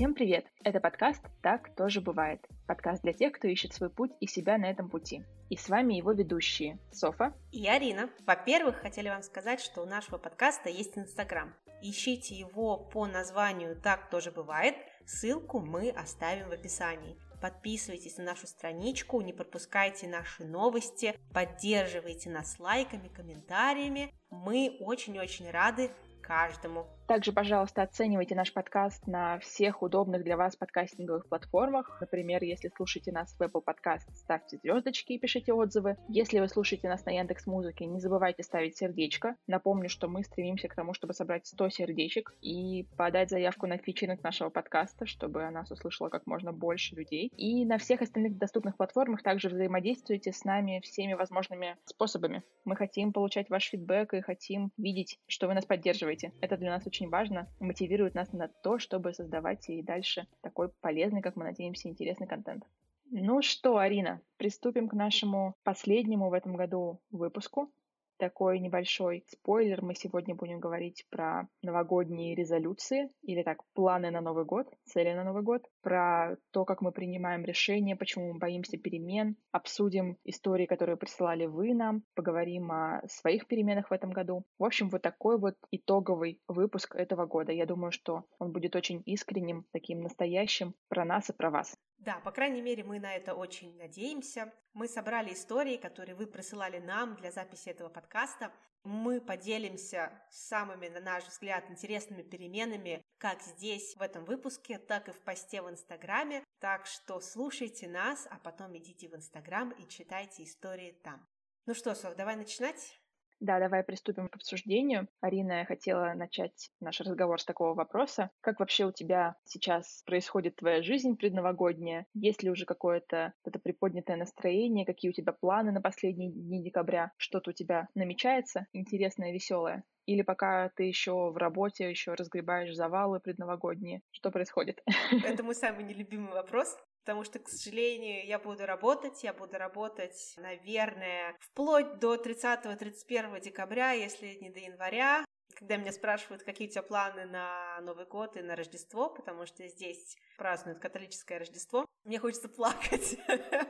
Всем привет! Это подкаст «Так тоже бывает». Подкаст для тех, кто ищет свой путь и себя на этом пути. И с вами его ведущие Софа и Арина. Во-первых, хотели вам сказать, что у нашего подкаста есть Инстаграм. Ищите его по названию «Так тоже бывает». Ссылку мы оставим в описании. Подписывайтесь на нашу страничку, не пропускайте наши новости, поддерживайте нас лайками, комментариями. Мы очень-очень рады каждому. Также, пожалуйста, оценивайте наш подкаст на всех удобных для вас подкастинговых платформах. Например, если слушаете нас в Apple Podcast, ставьте звездочки и пишите отзывы. Если вы слушаете нас на Яндекс.Музыке, не забывайте ставить сердечко. Напомню, что мы стремимся к тому, чтобы собрать 100 сердечек и подать заявку на фичеринг нашего подкаста, чтобы о нас услышало как можно больше людей. И на всех остальных доступных платформах также взаимодействуйте с нами всеми возможными способами. Мы хотим получать ваш фидбэк и хотим видеть, что вы нас поддерживаете. Это для нас очень важно, мотивирует нас на то, чтобы создавать и дальше такой полезный, как мы надеемся, интересный контент. Ну что, Арина, приступим к нашему последнему в этом году выпуску. Такой небольшой спойлер, мы сегодня будем говорить про новогодние резолюции, или так, планы на Новый год, цели на Новый год, про то, как мы принимаем решения, почему мы боимся перемен, обсудим истории, которые присылали вы нам, поговорим о своих переменах в этом году. В общем, вот такой вот итоговый выпуск этого года. Я думаю, что он будет очень искренним, таким настоящим, про нас и про вас. Да, по крайней мере, мы на это очень надеемся. Мы собрали истории, которые вы присылали нам для записи этого подкаста. Мы поделимся самыми, на наш взгляд, интересными переменами, как здесь, в этом выпуске, так и в посте в Инстаграме. Так что слушайте нас, а потом идите в Инстаграм и читайте истории там. Ну что, Соф, давай начинать? Да, давай приступим к обсуждению. Арина, я хотела начать наш разговор с такого вопроса. Как вообще у тебя сейчас происходит твоя жизнь предновогодняя? Есть ли уже какое-то приподнятое настроение? Какие у тебя планы на последние дни декабря? Что-то у тебя намечается интересное, веселое? Или пока ты еще в работе, еще разгребаешь завалы предновогодние? Что происходит? Это мой самый нелюбимый вопрос. Потому что, к сожалению, я буду работать, наверное, вплоть до 30-31 декабря, если не до января, когда меня спрашивают, какие у тебя планы на Новый год и на Рождество, потому что здесь празднуют католическое Рождество. Мне хочется плакать,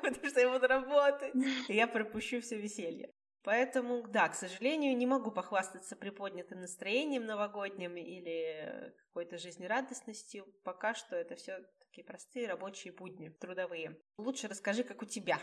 потому что я буду работать, и я пропущу все веселье. Поэтому, да, к сожалению, не могу похвастаться приподнятым настроением новогодним или какой-то жизнерадостностью. Пока что это все такие простые рабочие будни, трудовые. Лучше расскажи, как у тебя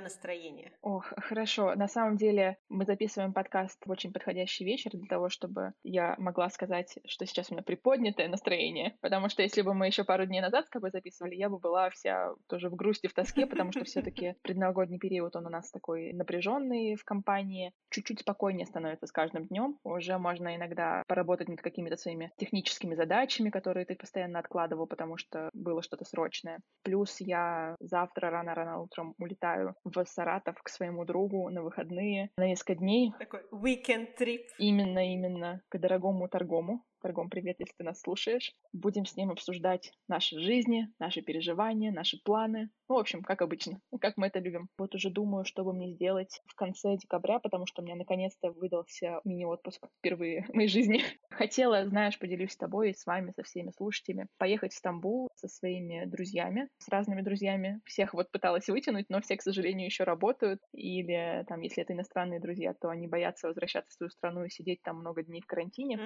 настроение. Ох, хорошо. На самом деле мы записываем подкаст в очень подходящий вечер для того, чтобы я могла сказать, что сейчас у меня приподнятое настроение. Потому что если бы мы еще пару дней назад с тобой записывали, я бы была вся тоже в грусти, в тоске, потому что все-таки предновогодний период, он у нас такой напряженный в компании. Чуть-чуть спокойнее становится с каждым днем. Уже можно иногда поработать над какими-то своими техническими задачами, которые ты постоянно откладывал, потому что было что-то срочное. Плюс я завтра рано-рано утром улетаю в Саратов к своему другу на выходные на несколько дней. Такой weekend trip. Именно к дорогому торгому. Торгом, привет, если ты нас слушаешь. Будем с ним обсуждать наши жизни, наши переживания, наши планы. Ну, в общем, как обычно, как мы это любим. Вот уже думаю, что бы мне сделать в конце декабря, потому что у меня наконец-то выдался мини-отпуск впервые в моей жизни. Хотела, знаешь, поделюсь с тобой и с вами, со всеми слушателями, поехать в Стамбул со своими друзьями, с разными друзьями. Всех вот пыталась вытянуть, но все, к сожалению, еще работают. Или, там, если это иностранные друзья, то они боятся возвращаться в свою страну и сидеть там много дней в карантине.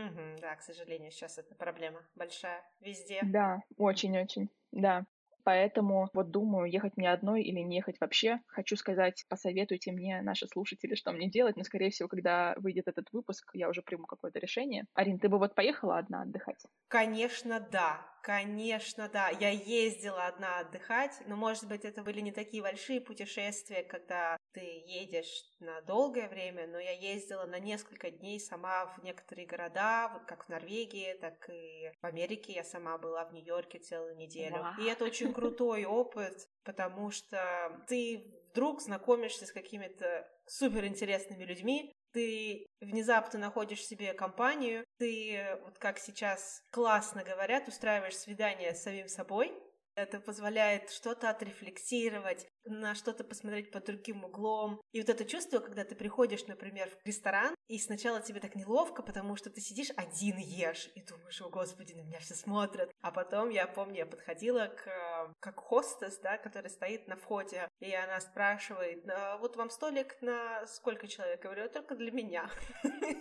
Да, к сожалению. Сейчас эта проблема большая везде. Да, очень-очень, да. Поэтому вот думаю, ехать мне одной или не ехать вообще. Хочу сказать, посоветуйте мне, наши слушатели, что мне делать. Но, скорее всего, когда выйдет этот выпуск, я уже приму какое-то решение. Арин, ты бы вот поехала одна отдыхать? Конечно, да. Я ездила одна отдыхать, но, может быть, это были не такие большие путешествия, когда ты едешь на долгое время, но я ездила на несколько дней сама в некоторые города, вот как в Норвегии, так и в Америке. Я сама была в Нью-Йорке целую неделю. Wow. И это очень крутой опыт, потому что ты вдруг знакомишься с какими-то суперинтересными людьми, ты внезапно находишь себе компанию, ты, вот как сейчас классно говорят, устраиваешь свидание с самим собой, Это позволяет что-то отрефлексировать, на что-то посмотреть под другим углом. И вот это чувство, когда ты приходишь, например, в ресторан, и сначала тебе так неловко, потому что ты сидишь один ешь, и думаешь, о господи, на меня все смотрят. А потом, я помню, я подходила как хостес, да, который стоит на входе, и она спрашивает, вот вам столик на сколько человек? Я говорю, только для меня.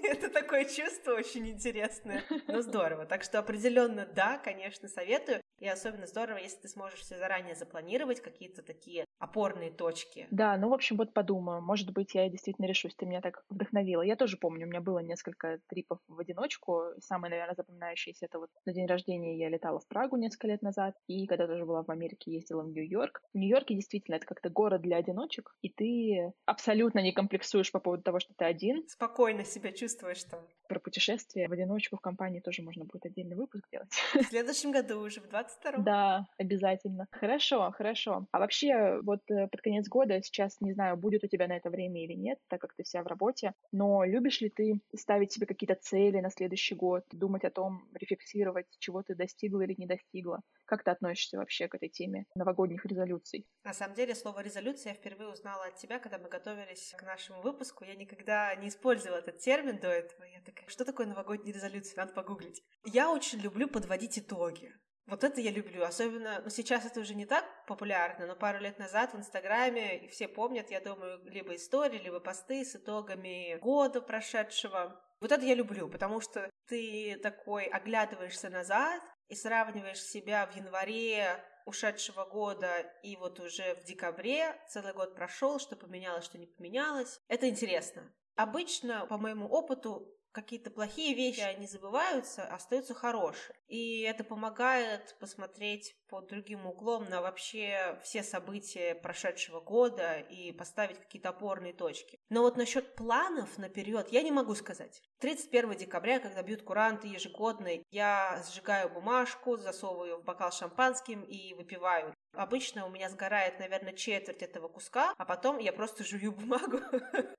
Это такое чувство очень интересное, но здорово. Так что определенно, да, конечно, советую. И особенно здорово, если ты сможешь все заранее запланировать, какие-то такие опорные точки. Да, ну, в общем, вот подумаю. Может быть, я действительно решусь. Ты меня так вдохновила. Я тоже помню, у меня было несколько трипов в одиночку. Самые, наверное, запоминающиеся — это вот на день рождения я летала в Прагу несколько лет назад, и когда тоже была в Америке, ездила в Нью-Йорк. В Нью-Йорке действительно это как-то город для одиночек, и ты абсолютно не комплексуешь по поводу того, что ты один. Спокойно себя чувствуешь там. Про путешествия в одиночку в компании тоже можно будет отдельный выпуск делать. В следующем году уже, в 22-м. Да, обязательно. Хорошо, хорошо. А вообще, вот под конец года, сейчас не знаю, будет у тебя на это время или нет, так как ты вся в работе, но любишь ли ты ставить себе какие-то цели на следующий год, думать о том, рефлексировать, чего ты достигла или не достигла? Как ты относишься вообще к этой теме новогодних резолюций? На самом деле, слово «резолюция» я впервые узнала от тебя, когда мы готовились к нашему выпуску. Я никогда не использовала этот термин до этого. Я такая, что такое новогодние резолюции? Надо погуглить. Я очень люблю подводить итоги. Вот это я люблю, особенно, ну, сейчас это уже не так популярно, но пару лет назад в Инстаграме все помнят, я думаю, либо истории, либо посты с итогами года прошедшего. Вот это я люблю, потому что ты такой оглядываешься назад и сравниваешь себя в январе ушедшего года, и вот уже в декабре целый год прошел, что поменялось, что не поменялось. Это интересно. Обычно, по моему опыту, какие-то плохие вещи, они забываются, остаются хорошие. И это помогает посмотреть под другим углом на вообще все события прошедшего года и поставить какие-то опорные точки. Но вот насчет планов наперед я не могу сказать. 31 декабря, когда бьют куранты ежегодные, я сжигаю бумажку, засовываю в бокал шампанским и выпиваю. Обычно у меня сгорает, наверное, четверть этого куска, а потом я просто жую бумагу.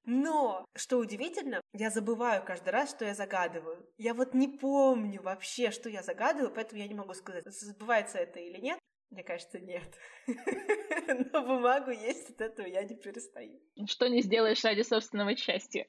Но, что удивительно, я забываю каждый раз, что я загадываю. Я вот не помню вообще, что я загадываю, поэтому я не могу сказать, сбывается это или нет. Мне кажется, нет. Но бумагу есть, от этого я не перестаю. Что не сделаешь ради собственного счастья.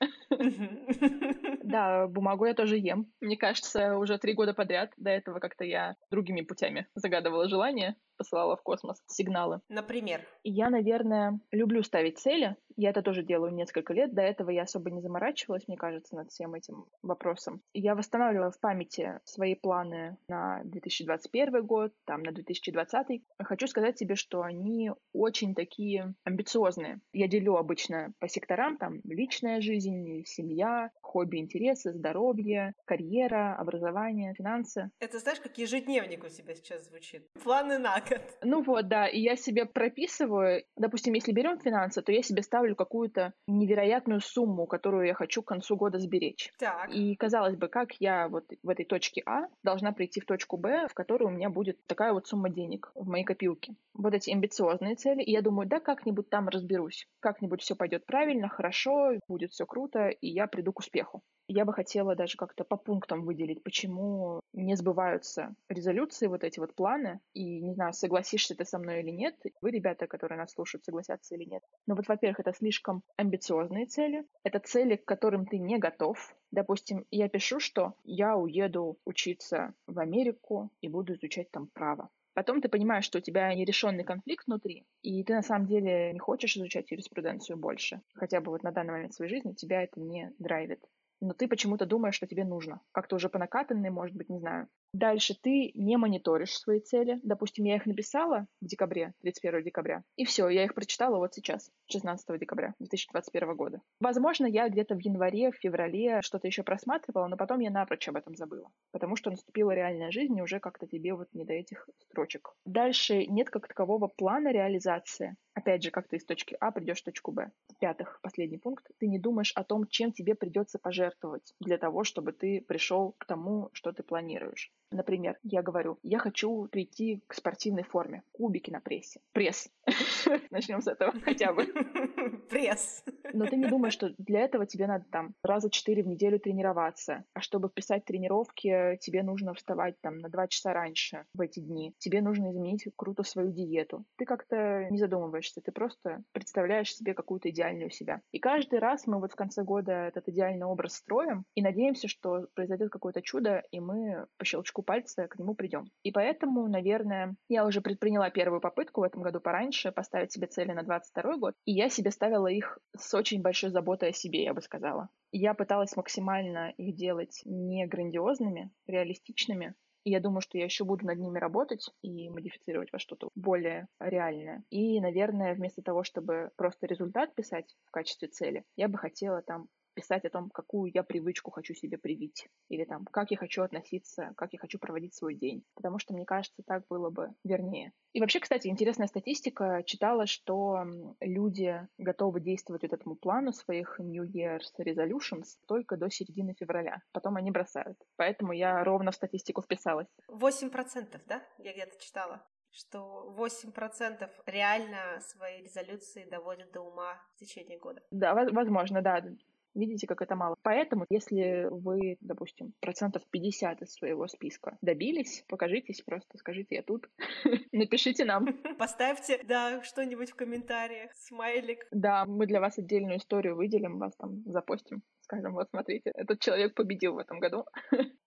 Да, бумагу я тоже ем. Мне кажется, уже 3 года подряд. До этого как-то я другими путями загадывала желания, посылала в космос сигналы. Например? Я, наверное, люблю ставить цели. Я это тоже делаю несколько лет. До этого я особо не заморачивалась, мне кажется, над всем этим вопросом. Я восстанавливала в памяти свои планы на 2021 год, там, на 2020. Хочу сказать тебе, что они очень такие амбициозные. Я делю обычно по секторам, там, личная жизнь, семья, хобби, интересы, здоровье, карьера, образование, финансы. Это, знаешь, как ежедневник у тебя сейчас звучит. Планы на год. Ну вот, да, и я себе прописываю, допустим, если берем финансы, то я себе ставлю какую-то невероятную сумму, которую я хочу к концу года сберечь. Так. И, казалось бы, как я вот в этой точке А должна прийти в точку Б, в которой у меня будет такая вот сумма денег в моей копилке. Вот эти амбициозные цели. И я думаю, да, как-нибудь там разберусь. Как-нибудь все пойдет правильно, хорошо, будет все круто, и я приду к успеху. Я бы хотела даже как-то по пунктам выделить, почему не сбываются резолюции, вот эти вот планы. И, не знаю, согласишься ты со мной или нет, вы, ребята, которые нас слушают, согласятся или нет. Но вот, во-первых, это слишком амбициозные цели. Это цели, к которым ты не готов. Допустим, я пишу, что я уеду учиться в Америку и буду изучать там право. Потом ты понимаешь, что у тебя нерешенный конфликт внутри, и ты на самом деле не хочешь изучать юриспруденцию больше. Хотя бы вот на данный момент своей жизни тебя это не драйвит. Но ты почему-то думаешь, что тебе нужно. Как-то уже по накатанной, может быть, не знаю. Дальше ты не мониторишь свои цели. Допустим, я их написала в декабре, 31 декабря, и все, я их прочитала вот сейчас, 16 декабря 2021 года. Возможно, я где-то в январе, в феврале что-то еще просматривала, но потом я напрочь об этом забыла, потому что наступила реальная жизнь, и уже как-то тебе вот не до этих строчек. Дальше нет как такового плана реализации. Опять же, как ты из точки А придешь в точку Б. В-пятых, последний пункт, ты не думаешь о том, чем тебе придется пожертвовать для того, чтобы ты пришел к тому, что ты планируешь. Например, я говорю, я хочу прийти к спортивной форме. Кубики на прессе. Пресс. Начнем с этого хотя бы. Пресс. Но ты не думаешь, что для этого тебе надо там раза 4 в неделю тренироваться. А чтобы вписать тренировки, тебе нужно вставать там на 2 часа раньше в эти дни. Тебе нужно изменить круто свою диету. Ты как-то не задумываешься. Ты просто представляешь себе какую-то идеальную себя. И каждый раз мы вот в конце года этот идеальный образ строим и надеемся, что произойдет какое-то чудо, и мы по щелчку пальца к нему придем. И поэтому, наверное, я уже предприняла первую попытку в этом году пораньше поставить себе цели на 22 год, и я себе ставила их с очень большой заботой о себе, я бы сказала. Я пыталась максимально их делать не грандиозными, реалистичными, и я думаю, что я еще буду над ними работать и модифицировать во что-то более реальное. И, наверное, вместо того, чтобы просто результат писать в качестве цели, я бы хотела там писать о том, какую я привычку хочу себе привить, или там, как я хочу относиться, как я хочу проводить свой день, потому что, мне кажется, так было бы вернее. И вообще, кстати, интересная статистика. Читала, что люди готовы действовать вот этому плану своих New Year's Resolutions только до середины февраля. Потом они бросают. Поэтому я ровно в статистику вписалась. 8%, да? Я где-то читала, что 8% реально свои резолюции доводят до ума в течение года. Да, возможно, да. Видите, как это мало. Поэтому, если вы, допустим, 50% из своего списка добились, покажитесь, просто скажите, я тут. Напишите нам. Поставьте, да, что-нибудь в комментариях, смайлик. Да, мы для вас отдельную историю выделим, вас там запостим. Скажем, вот смотрите, этот человек победил в этом году.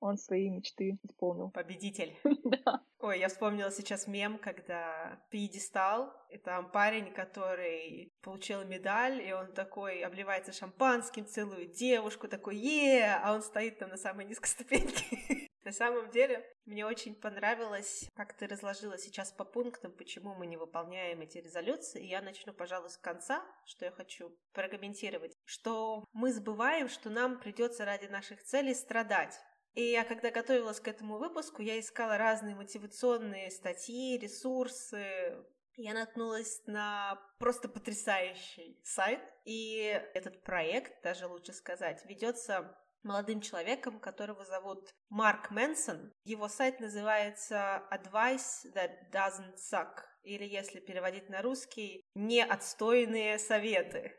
Он свои мечты исполнил. Победитель. Да. Ой, я вспомнила сейчас мем, когда пьедестал, и там парень, который получил медаль, и он такой обливается шампанским, целует девушку, такой «Е!», а он стоит там на самой низкой ступеньке. На самом деле, мне очень понравилось, как ты разложила сейчас по пунктам, почему мы не выполняем эти резолюции. Я начну, пожалуй, с конца, что я хочу прокомментировать. Что мы забываем, что нам придется ради наших целей страдать. И я, когда готовилась к этому выпуску, я искала разные мотивационные статьи, ресурсы. Я наткнулась на просто потрясающий сайт. И этот проект, даже лучше сказать, ведется молодым человеком, которого зовут Марк Мэнсон. Его сайт называется «Advice that doesn't suck», или, если переводить на русский, «неотстойные советы»,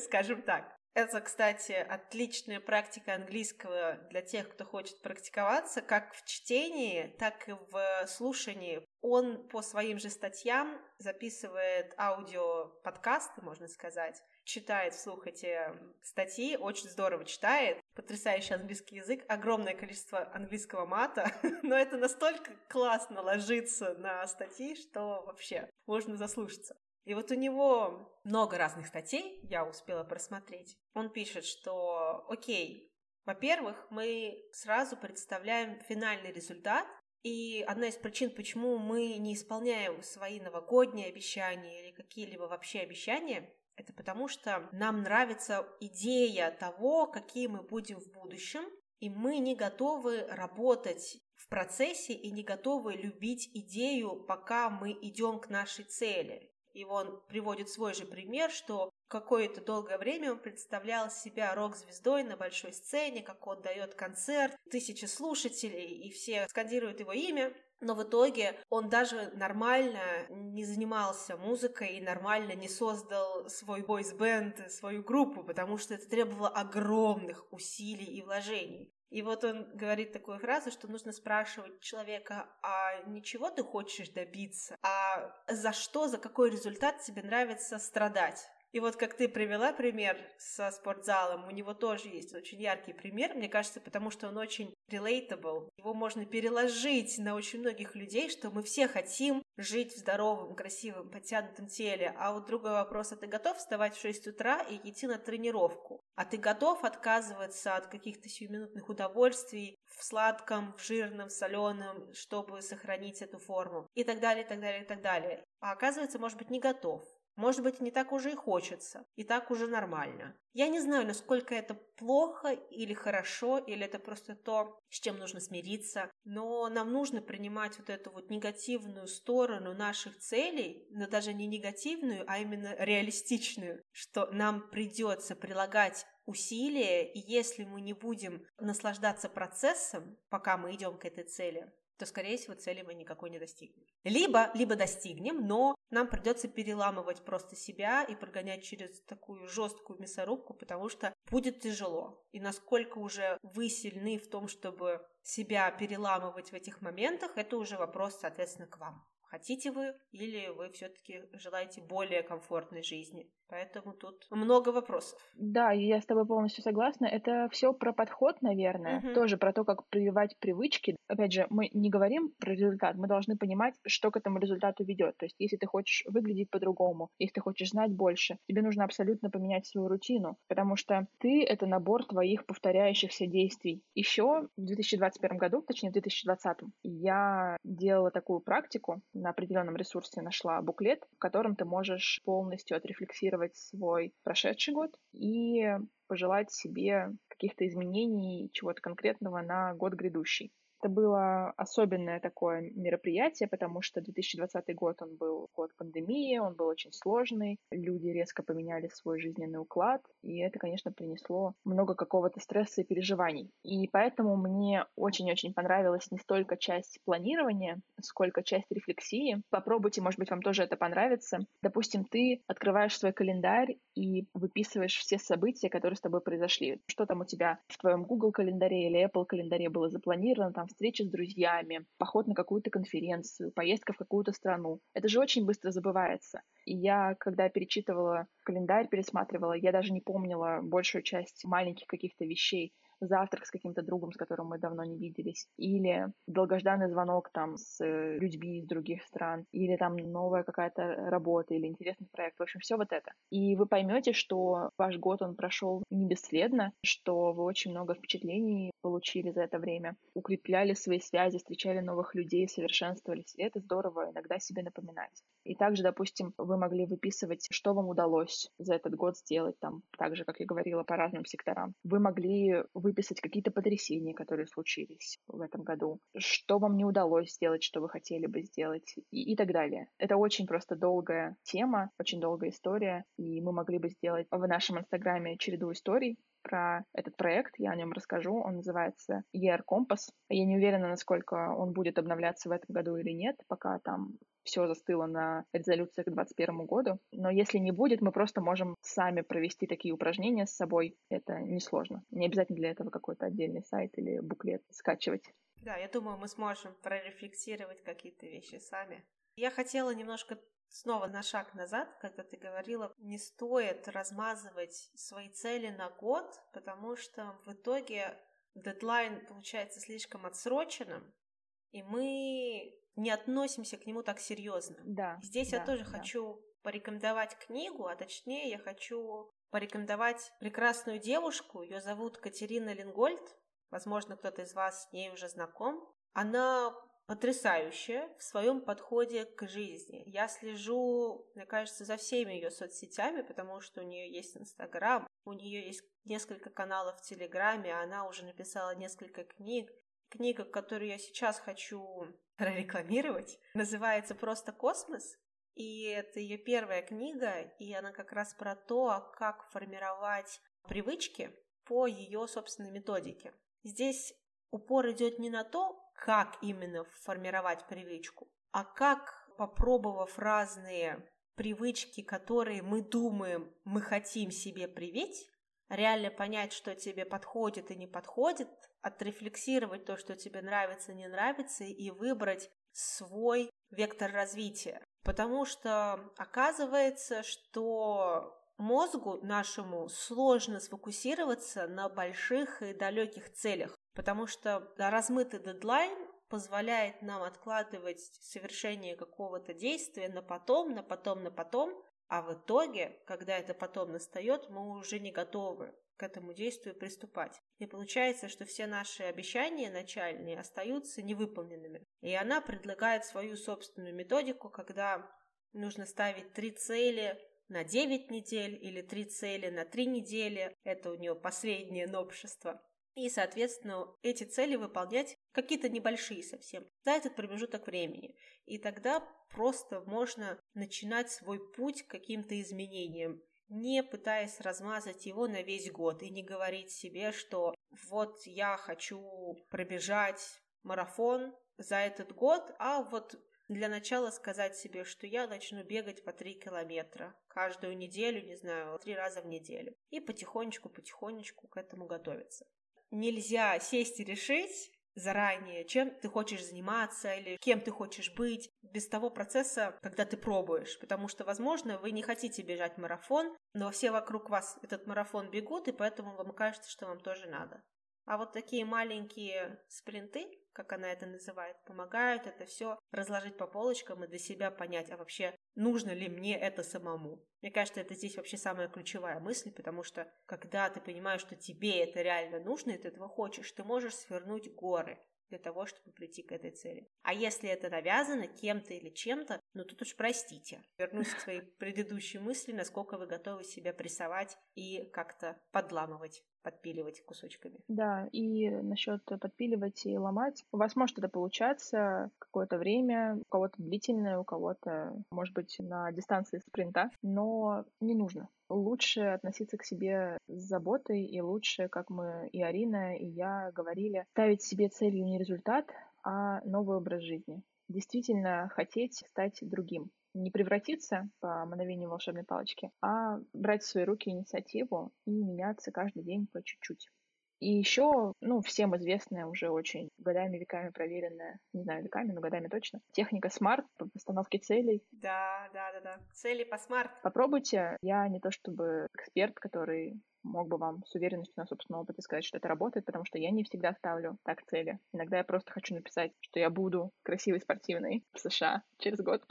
скажем так. Это, кстати, отличная практика английского для тех, кто хочет практиковаться, как в чтении, так и в слушании. Он по своим же статьям записывает аудиоподкасты, можно сказать, читает вслух эти статьи, очень здорово читает, потрясающий английский язык, огромное количество английского мата, но это настолько классно ложится на статьи, что вообще можно заслушаться. И вот у него много разных статей, я успела просмотреть. Он пишет, что окей, во-первых, мы сразу представляем финальный результат, и одна из причин, почему мы не исполняем свои новогодние обещания или какие-либо вообще обещания, это потому что нам нравится идея того, какие мы будем в будущем, и мы не готовы работать в процессе и не готовы любить идею, пока мы идем к нашей цели. И он приводит свой же пример, что какое-то долгое время он представлял себя рок-звездой на большой сцене, как он дает концерт, 1000 слушателей, и все скандируют его имя. Но в итоге он даже нормально не занимался музыкой и нормально не создал свой бойс-бенд, свою группу, потому что это требовало огромных усилий и вложений. И вот он говорит такую фразу, что нужно спрашивать человека, а ничего ты хочешь добиться? А за что, за какой результат тебе нравится страдать? И вот как ты привела пример со спортзалом, у него тоже есть очень яркий пример, мне кажется, потому что он очень relatable. Его можно переложить на очень многих людей, что мы все хотим жить в здоровом, красивом, подтянутом теле. А вот другой вопрос, а ты готов вставать в 6 утра и идти на тренировку? А ты готов отказываться от каких-то сиюминутных удовольствий в сладком, в жирном, в соленом, чтобы сохранить эту форму? И так далее, и так далее, и так далее. А оказывается, может быть, не готов. Может быть, не так уже и хочется, и так уже нормально. Я не знаю, насколько это плохо или хорошо, или это просто то, с чем нужно смириться, но нам нужно принимать вот эту вот негативную сторону наших целей, но даже не негативную, а именно реалистичную, что нам придется прилагать усилие, и если мы не будем наслаждаться процессом, пока мы идем к этой цели, то, скорее всего, цели мы никакой не достигнем. Либо достигнем, но нам придется переламывать просто себя и прогонять через такую жесткую мясорубку, потому что будет тяжело. И насколько уже вы сильны в том, чтобы себя переламывать в этих моментах, это уже вопрос, соответственно, к вам. Хотите вы или вы все-таки желаете более комфортной жизни? Поэтому тут много вопросов. Да, я с тобой полностью согласна. Это все про подход, наверное. Угу. Тоже про то, как прививать привычки. Опять же, мы не говорим про результат. Мы должны понимать, что к этому результату ведет. То есть, если ты хочешь выглядеть по-другому, если ты хочешь знать больше, тебе нужно абсолютно поменять свою рутину, потому что ты — это набор твоих повторяющихся действий. Еще в 2021 году, точнее в 2020, я делала такую практику. На определенном ресурсе нашла буклет, в котором ты можешь полностью отрефлексировать свой прошедший год и пожелать себе каких-то изменений, чего-то конкретного на год грядущий. Это было особенное такое мероприятие, потому что 2020 год, он был год пандемии, он был очень сложный, люди резко поменяли свой жизненный уклад, и это, конечно, принесло много какого-то стресса и переживаний. И поэтому мне очень-очень понравилась не столько часть планирования, сколько часть рефлексии. Попробуйте, может быть, вам тоже это понравится. Допустим, ты открываешь свой календарь и выписываешь все события, которые с тобой произошли. Что там у тебя в твоем Google календаре или Apple календаре было запланировано, там встречи с друзьями, поход на какую-то конференцию, поездка в какую-то страну. Это же очень быстро забывается. И я, когда перечитывала календарь, пересматривала, я даже не помнила большую часть маленьких каких-то вещей. Завтрак с каким-то другом, с которым мы давно не виделись, или долгожданный звонок там с людьми из других стран, или там новая какая-то работа, или интересный проект. В общем, все вот это. И вы поймете, что ваш год, он прошел не бесследно, что вы очень много впечатлений получили за это время, укрепляли свои связи, встречали новых людей, совершенствовались. И это здорово иногда себе напоминать. И также, допустим, вы могли выписывать, что вам удалось за этот год сделать, там, так же, как я говорила, по разным секторам. Вы могли выписать какие-то потрясения, которые случились в этом году, что вам не удалось сделать, что вы хотели бы сделать и так далее. Это очень просто долгая тема, очень долгая история, и мы могли бы сделать в нашем Инстаграме череду историй про этот проект, я о нем расскажу, он называется YearCompass. Я не уверена, насколько он будет обновляться в этом году или нет, пока там все застыло на резолюциях к 2021 году, но если не будет, мы просто можем сами провести такие упражнения с собой, это несложно, не обязательно для этого какой-то отдельный сайт или буклет скачивать. Да, я думаю, мы сможем прорефлексировать какие-то вещи сами. Я хотела немножко снова на шаг назад, когда ты говорила, не стоит размазывать свои цели на год, потому что в итоге дедлайн получается слишком отсроченным, и мы не относимся к нему так серьезно. Да, здесь я тоже хочу порекомендовать книгу, а точнее я хочу порекомендовать прекрасную девушку, ее зовут Катерина Ленгольд, возможно, кто-то из вас с ней уже знаком. Она потрясающая в своем подходе к жизни. Я слежу, мне кажется, за всеми ее соцсетями, потому что у нее есть Инстаграм, у нее есть несколько каналов в Телеграме, она уже написала несколько книг. Книга, которую я сейчас хочу прорекламировать, называется просто «Космос», и это ее первая книга, и она как раз про то, как формировать привычки по ее собственной методике. Здесь упор идет не на то, как именно формировать привычку, а как, попробовав разные привычки, которые мы думаем, мы хотим себе привить, реально понять, что тебе подходит и не подходит, отрефлексировать то, что тебе нравится, не нравится, и выбрать свой вектор развития. Потому что оказывается, что мозгу нашему сложно сфокусироваться на больших и далеких целях, потому что размытый дедлайн позволяет нам откладывать совершение какого-то действия на потом, а в итоге, когда это потом настает, мы уже не готовы к этому действию приступать. И получается, что все наши обещания начальные остаются невыполненными. И она предлагает свою собственную методику, когда нужно ставить 3 цели на 9 недель или 3 цели на 3 недели. Это у нее последнее новшество. И, соответственно, эти цели выполнять какие-то небольшие совсем за этот промежуток времени. И тогда просто можно начинать свой путь к каким-то изменениям. не пытаясь размазать его на весь год и не говорить себе, что вот я хочу пробежать марафон за этот год, а вот для начала сказать себе, что я начну бегать по 3 километра каждую неделю, не знаю, 3 раза в неделю, и потихонечку-потихонечку к этому готовиться. Нельзя сесть и решить заранее, чем ты хочешь заниматься или кем ты хочешь быть, без того процесса, когда ты пробуешь. Потому что, возможно, вы не хотите бежать марафон, но все вокруг вас этот марафон бегут, и поэтому вам кажется, что вам тоже надо. А вот такие маленькие спринты, как она это называет, помогают это все разложить по полочкам и для себя понять, а вообще нужно ли мне это самому. Мне кажется, это здесь вообще самая ключевая мысль, потому что когда ты понимаешь, что тебе это реально нужно, и ты этого хочешь, ты можешь свернуть горы для того, чтобы прийти к этой цели. А если это навязано кем-то или чем-то, ну тут уж простите. Вернусь к своей предыдущей мысли, насколько вы готовы себя прессовать и как-то подламывать, подпиливать кусочками. Да, и насчет подпиливать и ломать. У вас может это получаться какое-то время, у кого-то длительное, у кого-то, может быть, на дистанции спринта, но не нужно. Лучше относиться к себе с заботой, и лучше, как мы и Арина, и я говорили, ставить себе целью не результат, а новый образ жизни. Действительно хотеть стать другим. Не превратиться по мановению волшебной палочки, а брать в свои руки инициативу и меняться каждый день по чуть-чуть. И еще, всем известная уже очень годами, веками проверенная, не знаю, веками, но годами точно, техника SMART по постановке целей. Да. Цели по SMART. Попробуйте. Я не то чтобы эксперт, который мог бы вам с уверенностью на собственном опыте сказать, что это работает, потому что я не всегда ставлю так цели. Иногда я просто хочу написать, что я буду красивой, спортивной в США через год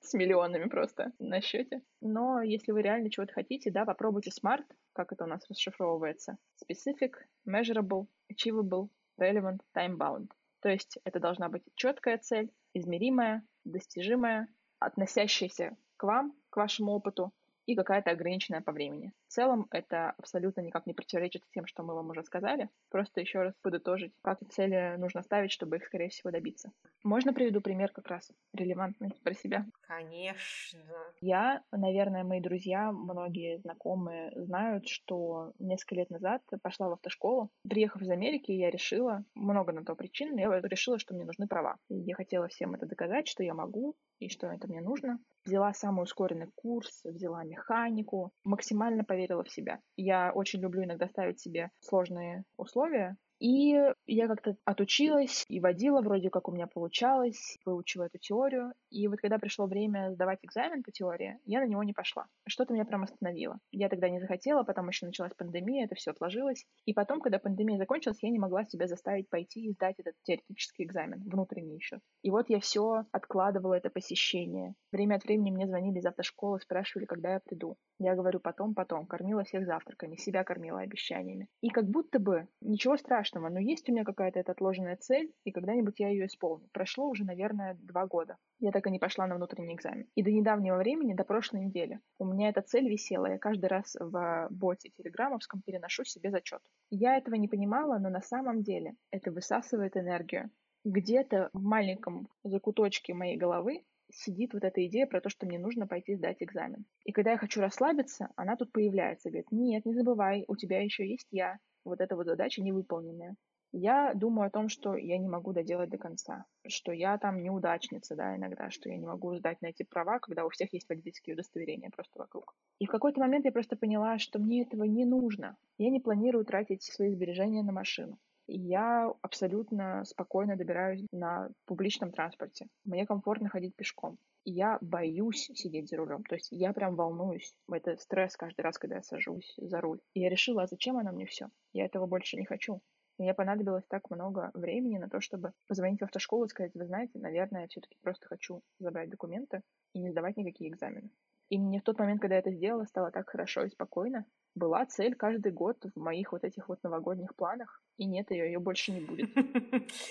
с миллионами просто на счете. Но если вы реально чего-то хотите, да, попробуйте SMART, как это у нас расшифровывается. Specific, measurable, achievable, relevant, time-bound. То есть это должна быть четкая цель, измеримая, достижимая, относящаяся к вам, к вашему опыту, и какая-то ограниченная по времени. В целом это абсолютно никак не противоречит тем, что мы вам уже сказали. Просто еще раз подытожить, какие цели нужно ставить, чтобы их, скорее всего, добиться. Можно приведу пример как раз релевантный про себя? Конечно. Наверное, мои друзья, многие знакомые знают, что несколько лет назад пошла в автошколу. Приехав из Америки, я решила, много на то причин, но я решила, что мне нужны права. Я хотела всем это доказать, что я могу и что это мне нужно. Взяла самый ускоренный курс, взяла механику, максимально поверила в себя. Я очень люблю иногда ставить себе сложные условия. И я как-то отучилась и водила, вроде как у меня получалось, выучила эту теорию. И вот когда пришло время сдавать экзамен по теории, я на него не пошла. Что-то меня прям остановило. Я тогда не захотела, потом еще началась пандемия, это все отложилось. И потом, когда пандемия закончилась, я не могла себя заставить пойти и сдать этот теоретический экзамен, внутренний еще. И вот я все откладывала это посещение. Время от времени мне звонили из автошколы, спрашивали, когда я приду. Я говорю, потом. Кормила всех завтраками, себя кормила обещаниями. И как будто бы ничего страшного, но есть у меня какая-то эта отложенная цель, и когда-нибудь я ее исполню. Прошло уже, наверное, 2 года. Я так и не пошла на внутренний экзамен. И до недавнего времени, до прошлой недели, у меня эта цель висела. Я каждый раз в боте телеграммовском переношу себе зачет. Я этого не понимала, но на самом деле это высасывает энергию. Где-то в маленьком закуточке моей головы сидит вот эта идея про то, что мне нужно пойти сдать экзамен. И когда я хочу расслабиться, она тут появляется. Говорит, нет, не забывай, у тебя еще есть я. Вот эта вот задача невыполненная. Я думаю о том, что я не могу доделать до конца, что я там неудачница, да, иногда, что я не могу сдать на эти права, когда у всех есть водительские удостоверения просто вокруг. И в какой-то момент я просто поняла, что мне этого не нужно. Я не планирую тратить свои сбережения на машину. Я абсолютно спокойно добираюсь на публичном транспорте. Мне комфортно ходить пешком. Я боюсь сидеть за рулем. То есть я прям волнуюсь. Это стресс каждый раз, когда я сажусь за руль. И я решила, а зачем оно мне все? Я этого больше не хочу. Мне понадобилось так много времени на то, чтобы позвонить в автошколу и сказать, вы знаете, наверное, я все-таки просто хочу забрать документы и не сдавать никакие экзамены. И мне в тот момент, когда я это сделала, стало так хорошо и спокойно. Была цель каждый год в моих вот этих вот новогодних планах, и нет ее больше не будет.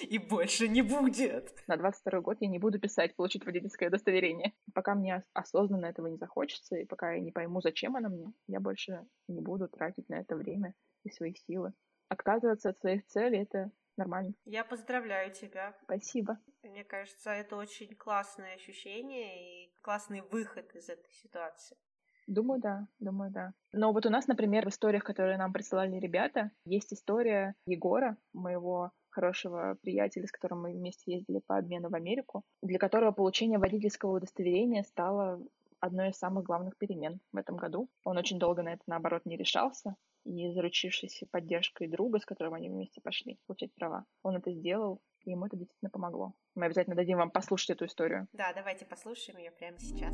И больше не будет. На 22-й год я не буду писать, получить водительское удостоверение. Пока мне осознанно этого не захочется, и пока я не пойму, зачем оно мне, я больше не буду тратить на это время и свои силы. Отказываться от своих целей — это нормально. Я поздравляю тебя. Спасибо. Мне кажется, это очень классное ощущение и классный выход из этой ситуации. Думаю, да. Но вот у нас, например, в историях, которые нам присылали ребята, есть история Егора, моего хорошего приятеля, с которым мы вместе ездили по обмену в Америку, для которого получение водительского удостоверения стало одной из самых главных перемен в этом году. Он очень долго на это, наоборот, не решался, и, заручившись поддержкой друга, с которым они вместе пошли получать права, он это сделал, и ему это действительно помогло. Мы обязательно дадим вам послушать эту историю. Да, давайте послушаем ее прямо сейчас.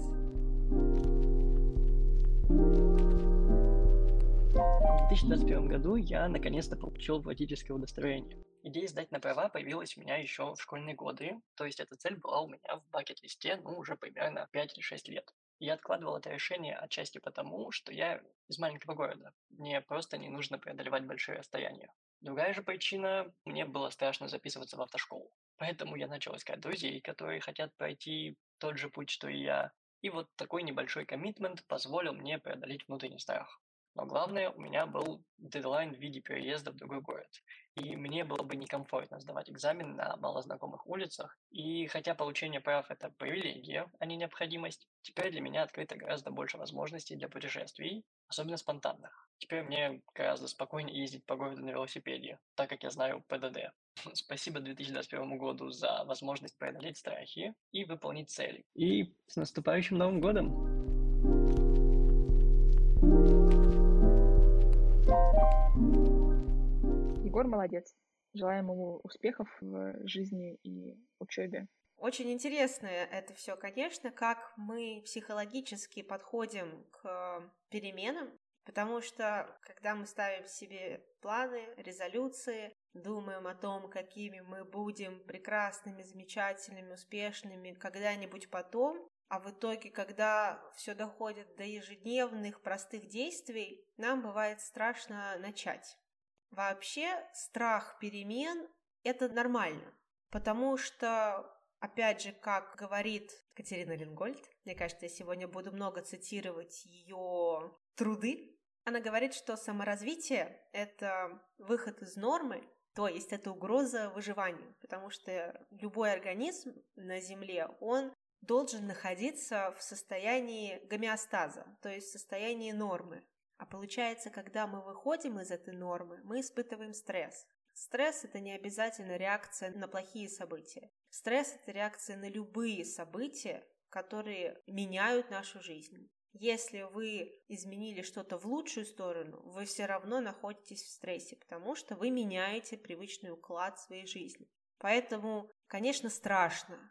В 2021 году я наконец-то получил водительское удостоверение. Идея сдать на права появилась у меня еще в школьные годы, то есть эта цель была у меня в бакет-листе, уже примерно 5 или 6 лет. Я откладывал это решение отчасти потому, что я из маленького города. Мне просто не нужно преодолевать большие расстояния. Другая же причина – мне было страшно записываться в автошколу. Поэтому я начал искать друзей, которые хотят пройти тот же путь, что и я. И вот такой небольшой коммитмент позволил мне преодолеть внутренний страх. Но главное, у меня был дедлайн в виде переезда в другой город. И мне было бы некомфортно сдавать экзамен на малознакомых улицах. И хотя получение прав – это привилегия, а не необходимость, теперь для меня открыто гораздо больше возможностей для путешествий, особенно спонтанных. Теперь мне гораздо спокойнее ездить по городу на велосипеде, так как я знаю ПДД. Спасибо 2021 году за возможность преодолеть страхи и выполнить цели. И с наступающим Новым годом! Егор молодец. Желаем ему успехов в жизни и учебе. Очень интересно это все, конечно, как мы психологически подходим к переменам, потому что, когда мы ставим себе планы, резолюции, думаем о том, какими мы будем прекрасными, замечательными, успешными когда-нибудь потом, а в итоге, когда все доходит до ежедневных простых действий, нам бывает страшно начать. Вообще, страх перемен – это нормально, потому что, опять же, как говорит Катерина Ленгольд, мне кажется, я сегодня буду много цитировать ее труды, она говорит, что саморазвитие – это выход из нормы, то есть это угроза выживанию, потому что любой организм на Земле, он должен находиться в состоянии гомеостаза, то есть в состоянии нормы. А получается, когда мы выходим из этой нормы, мы испытываем стресс. Стресс – это не обязательно реакция на плохие события. Стресс – это реакция на любые события, которые меняют нашу жизнь. Если вы изменили что-то в лучшую сторону, вы все равно находитесь в стрессе, потому что вы меняете привычный уклад своей жизни. Поэтому, конечно, страшно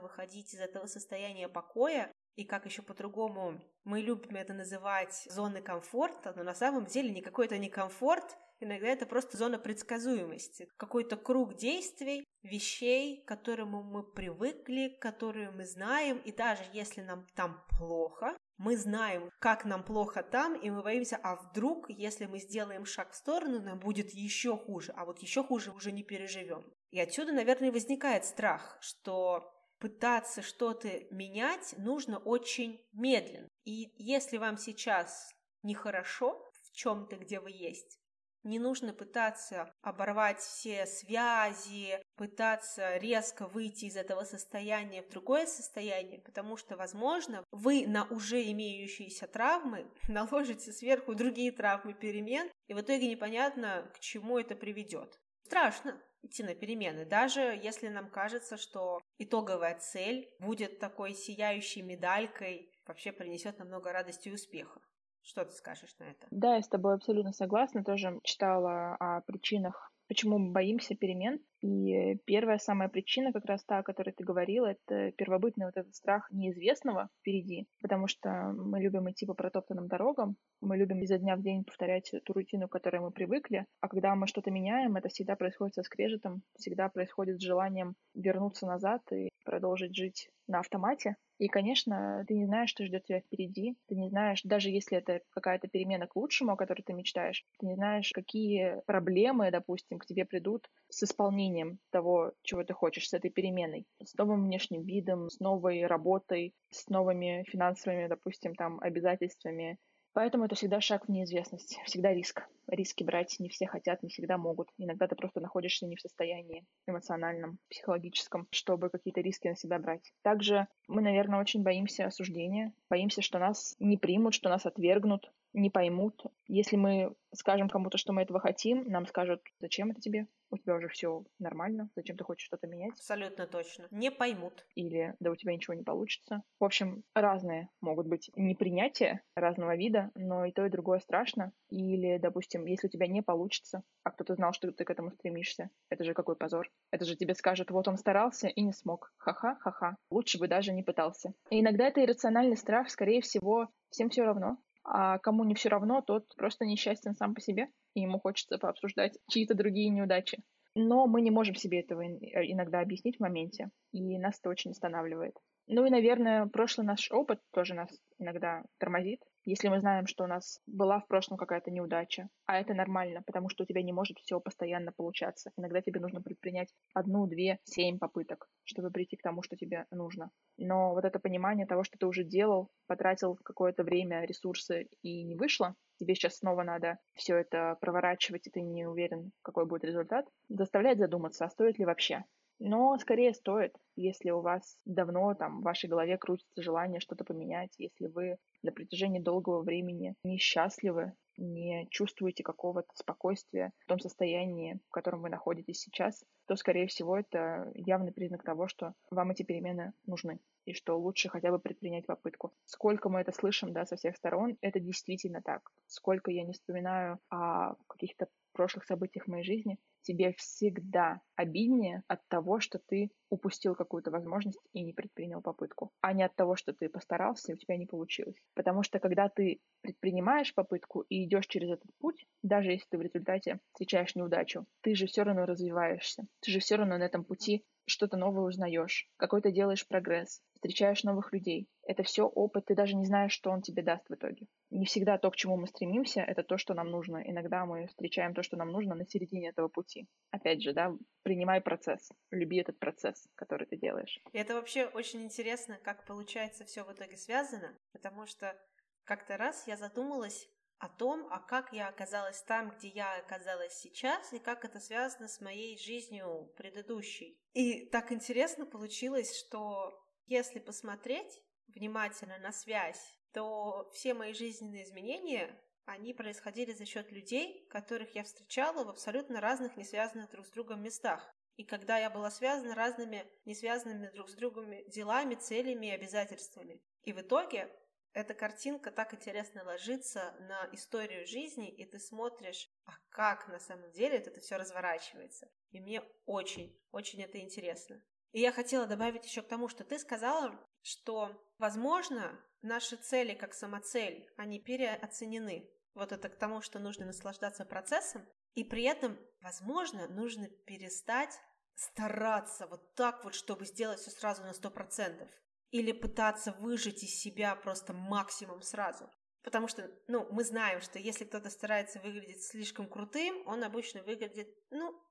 выходить из этого состояния покоя, и как еще по-другому мы любим это называть зоной комфорта, но на самом деле никакой это не комфорт, иногда это просто зона предсказуемости, какой-то круг действий, вещей, к которым мы привыкли, которые мы знаем, и даже если нам там плохо, мы знаем, как нам плохо там, и мы боимся, а вдруг, если мы сделаем шаг в сторону, нам будет еще хуже, а вот еще хуже уже не переживем. И отсюда, наверное, возникает страх, что пытаться что-то менять нужно очень медленно. И если вам сейчас нехорошо в чем-то, где вы есть, не нужно пытаться оборвать все связи, пытаться резко выйти из этого состояния в другое состояние, потому что, возможно, вы на уже имеющиеся травмы наложите сверху другие травмы перемен, и в итоге непонятно, к чему это приведет. Страшно идти на перемены, даже если нам кажется, что итоговая цель будет такой сияющей медалькой, вообще принесет нам много радости и успеха. Что ты скажешь на это? Да, я с тобой абсолютно согласна. Тоже читала о причинах, почему мы боимся перемен. И первая самая причина, как раз та, о которой ты говорила, это первобытный вот этот страх неизвестного впереди, потому что мы любим идти по протоптанным дорогам, мы любим изо дня в день повторять ту рутину, к которой мы привыкли, а когда мы что-то меняем, это всегда происходит со скрежетом, всегда происходит с желанием вернуться назад и продолжить жить на автомате. И, конечно, ты не знаешь, что ждет тебя впереди, ты не знаешь, даже если это какая-то перемена к лучшему, о которой ты мечтаешь, ты не знаешь, какие проблемы, допустим, к тебе придут с исполнением того, чего ты хочешь, с этой переменой, с новым внешним видом, с новой работой, с новыми финансовыми, допустим, там, обязательствами Поэтому это всегда шаг в неизвестность, всегда риск. Риски брать не все хотят, не всегда могут. Иногда ты просто находишься не в состоянии эмоциональном, психологическом, чтобы какие-то риски на себя брать. Также мы, наверное, очень боимся осуждения, боимся, что нас не примут, что нас отвергнут, не поймут. Если мы скажем кому-то, что мы этого хотим, нам скажут: зачем это тебе? У тебя уже все нормально, зачем ты хочешь что-то менять? Абсолютно точно. Не поймут. Или да у тебя ничего не получится. В общем, разные могут быть непринятия разного вида, но и то, и другое страшно. Или, допустим, если у тебя не получится, а кто-то знал, что ты к этому стремишься, это же какой позор. Это же тебе скажут: вот он старался и не смог. Ха-ха, ха-ха. Лучше бы даже не пытался. И иногда это иррациональный страх, скорее всего, всем все равно. А кому не все равно, тот просто несчастен сам по себе, и ему хочется пообсуждать чьи-то другие неудачи. Но мы не можем себе этого иногда объяснить в моменте, и нас это очень останавливает. Ну и, наверное, прошлый наш опыт тоже нас иногда тормозит. Если мы знаем, что у нас была в прошлом какая-то неудача, а это нормально, потому что у тебя не может все постоянно получаться. Иногда тебе нужно предпринять 1, 2, 7 попыток, чтобы прийти к тому, что тебе нужно. Но вот это понимание того, что ты уже делал, потратил какое-то время, ресурсы и не вышло, тебе сейчас снова надо все это проворачивать, и ты не уверен, какой будет результат, заставляет задуматься, а стоит ли вообще. Но скорее стоит, если у вас давно там в вашей голове крутится желание что-то поменять, если вы на протяжении долгого времени несчастливы, не чувствуете какого-то спокойствия в том состоянии, в котором вы находитесь сейчас, то, скорее всего, это явный признак того, что вам эти перемены нужны и что лучше хотя бы предпринять попытку. Сколько мы это слышим, да, со всех сторон, это действительно так. Сколько я не вспоминаю о каких-то прошлых событиях в моей жизни, тебе всегда обиднее от того, что ты упустил какую-то возможность и не предпринял попытку, а не от того, что ты постарался и у тебя не получилось. Потому что когда ты предпринимаешь попытку и идешь через этот путь, даже если ты в результате встречаешь неудачу, ты же все равно развиваешься, ты же все равно на этом пути что-то новое узнаешь, какой-то делаешь прогресс, встречаешь новых людей. Это все опыт, ты даже не знаешь, что он тебе даст в итоге. Не всегда то, к чему мы стремимся, это то, что нам нужно. Иногда мы встречаем то, что нам нужно на середине этого пути. Опять же, да, принимай процесс, люби этот процесс, который ты делаешь. И это вообще очень интересно, как получается все в итоге связано, потому что как-то раз я задумалась о том, а как я оказалась там, где я оказалась сейчас, и как это связано с моей жизнью предыдущей. И так интересно получилось, что если посмотреть внимательно на связь, то все мои жизненные изменения, они происходили за счет людей, которых я встречала в абсолютно разных, не связанных друг с другом местах. И когда я была связана разными, не связанными друг с другом делами, целями и обязательствами. И в итоге эта картинка так интересно ложится на историю жизни, и ты смотришь, а как на самом деле это все разворачивается. И мне очень, очень это интересно. И я хотела добавить еще к тому, что ты сказала, что, возможно, наши цели как самоцель, они переоценены. Вот это к тому, что нужно наслаждаться процессом, и при этом, возможно, нужно перестать стараться вот так вот, чтобы сделать все сразу на 100%. Или пытаться выжать из себя просто максимум сразу. Потому что, мы знаем, что если кто-то старается выглядеть слишком крутым, он обычно выглядит,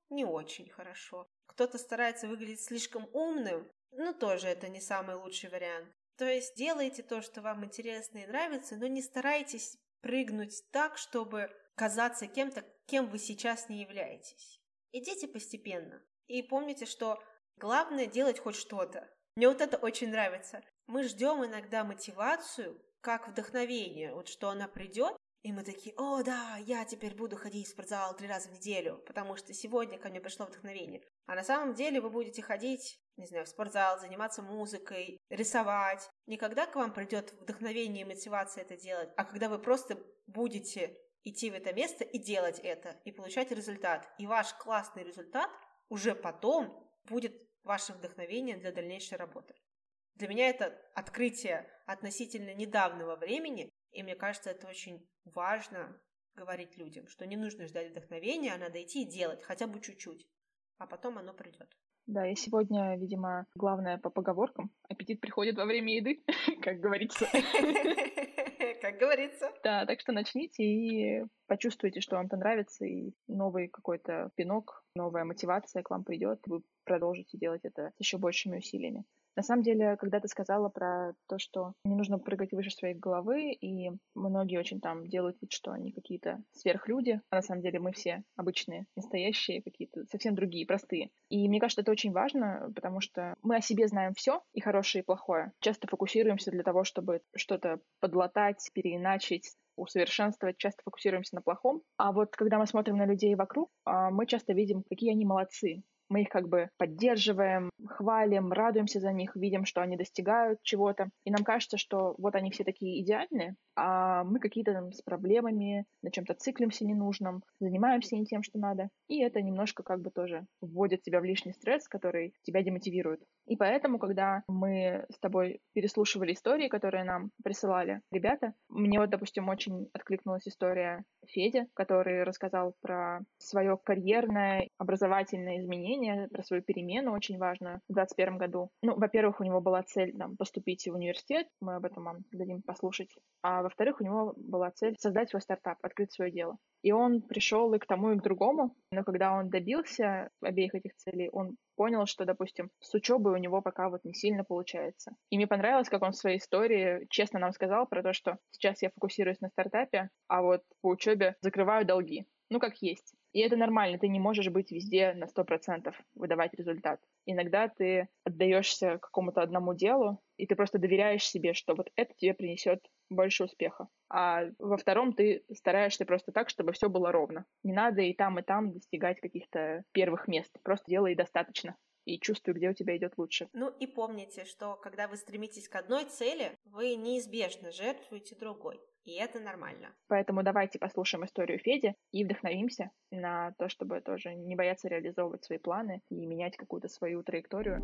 не очень хорошо. Кто-то старается выглядеть слишком умным, тоже это не самый лучший вариант. То есть делайте то, что вам интересно и нравится, но не старайтесь прыгнуть так, чтобы казаться кем-то, кем вы сейчас не являетесь. Идите постепенно. И помните, что главное делать хоть что-то. Мне вот это очень нравится. Мы ждем иногда мотивацию, как вдохновение, вот что она придет, и мы такие: о, да, я теперь буду ходить в спортзал 3 раза в неделю, потому что сегодня ко мне пришло вдохновение. А на самом деле вы будете ходить, не знаю, в спортзал, заниматься музыкой, рисовать. Не когда к вам придет вдохновение и мотивация это делать, а когда вы просто будете идти в это место и делать это, и получать результат. И ваш классный результат уже потом будет ваше вдохновение для дальнейшей работы. Для меня это открытие относительно недавнего времени, и мне кажется, это очень важно говорить людям, что не нужно ждать вдохновения, а надо идти и делать, хотя бы чуть-чуть, а потом оно придет. Да, я сегодня, видимо, главное по поговоркам. Аппетит приходит во время еды, как говорится. Как говорится. Да, так что начните и почувствуете, что вам это нравится, и новый какой-то пинок, новая мотивация к вам придет, вы продолжите делать это с еще большими усилиями. На самом деле, когда ты сказала про то, что не нужно прыгать выше своей головы, и многие очень там делают вид, что они какие-то сверхлюди, а на самом деле мы все обычные, настоящие, какие-то совсем другие, простые. И мне кажется, это очень важно, потому что мы о себе знаем все, и хорошее, и плохое. Часто фокусируемся для того, чтобы что-то подлатать, переиначить, усовершенствовать, часто фокусируемся на плохом. А вот когда мы смотрим на людей вокруг, мы часто видим, какие они молодцы. Мы их как бы поддерживаем, хвалим, радуемся за них, видим, что они достигают чего-то. И нам кажется, что вот они все такие идеальные, а мы какие-то там с проблемами, на чем-то циклимся ненужном, занимаемся не тем, что надо. И это немножко как бы тоже вводит тебя в лишний стресс, который тебя демотивирует. И поэтому, когда мы с тобой переслушивали истории, которые нам присылали ребята, мне вот, допустим, очень откликнулась история Федя, который рассказал про свое карьерное, образовательное изменение, про свою перемену очень важную в 2021 году. Ну, во-первых, у него была цель поступить в университет, мы об этом вам дадим послушать, а во-вторых, у него была цель создать свой стартап, открыть свое дело. И он пришел и к тому, и к другому, но когда он добился обеих этих целей, он понял, что, допустим, с учебой у него пока вот не сильно получается. И мне понравилось, как он в своей истории честно нам сказал про то, что сейчас я фокусируюсь на стартапе, а вот по учебе закрываю долги. Ну, как есть. И это нормально, ты не можешь быть везде на 100% выдавать результат. Иногда ты отдаешься какому-то одному делу, и ты просто доверяешь себе, что вот это тебе принесет больше успеха. А во втором ты стараешься просто так, чтобы все было ровно. Не надо и там достигать каких-то первых мест. Просто делай достаточно. И чувствую, где у тебя идет лучше. Ну и помните, что когда вы стремитесь к одной цели, вы неизбежно жертвуете другой. И это нормально. Поэтому давайте послушаем историю Феди и вдохновимся на то, чтобы тоже не бояться реализовывать свои планы и менять какую-то свою траекторию.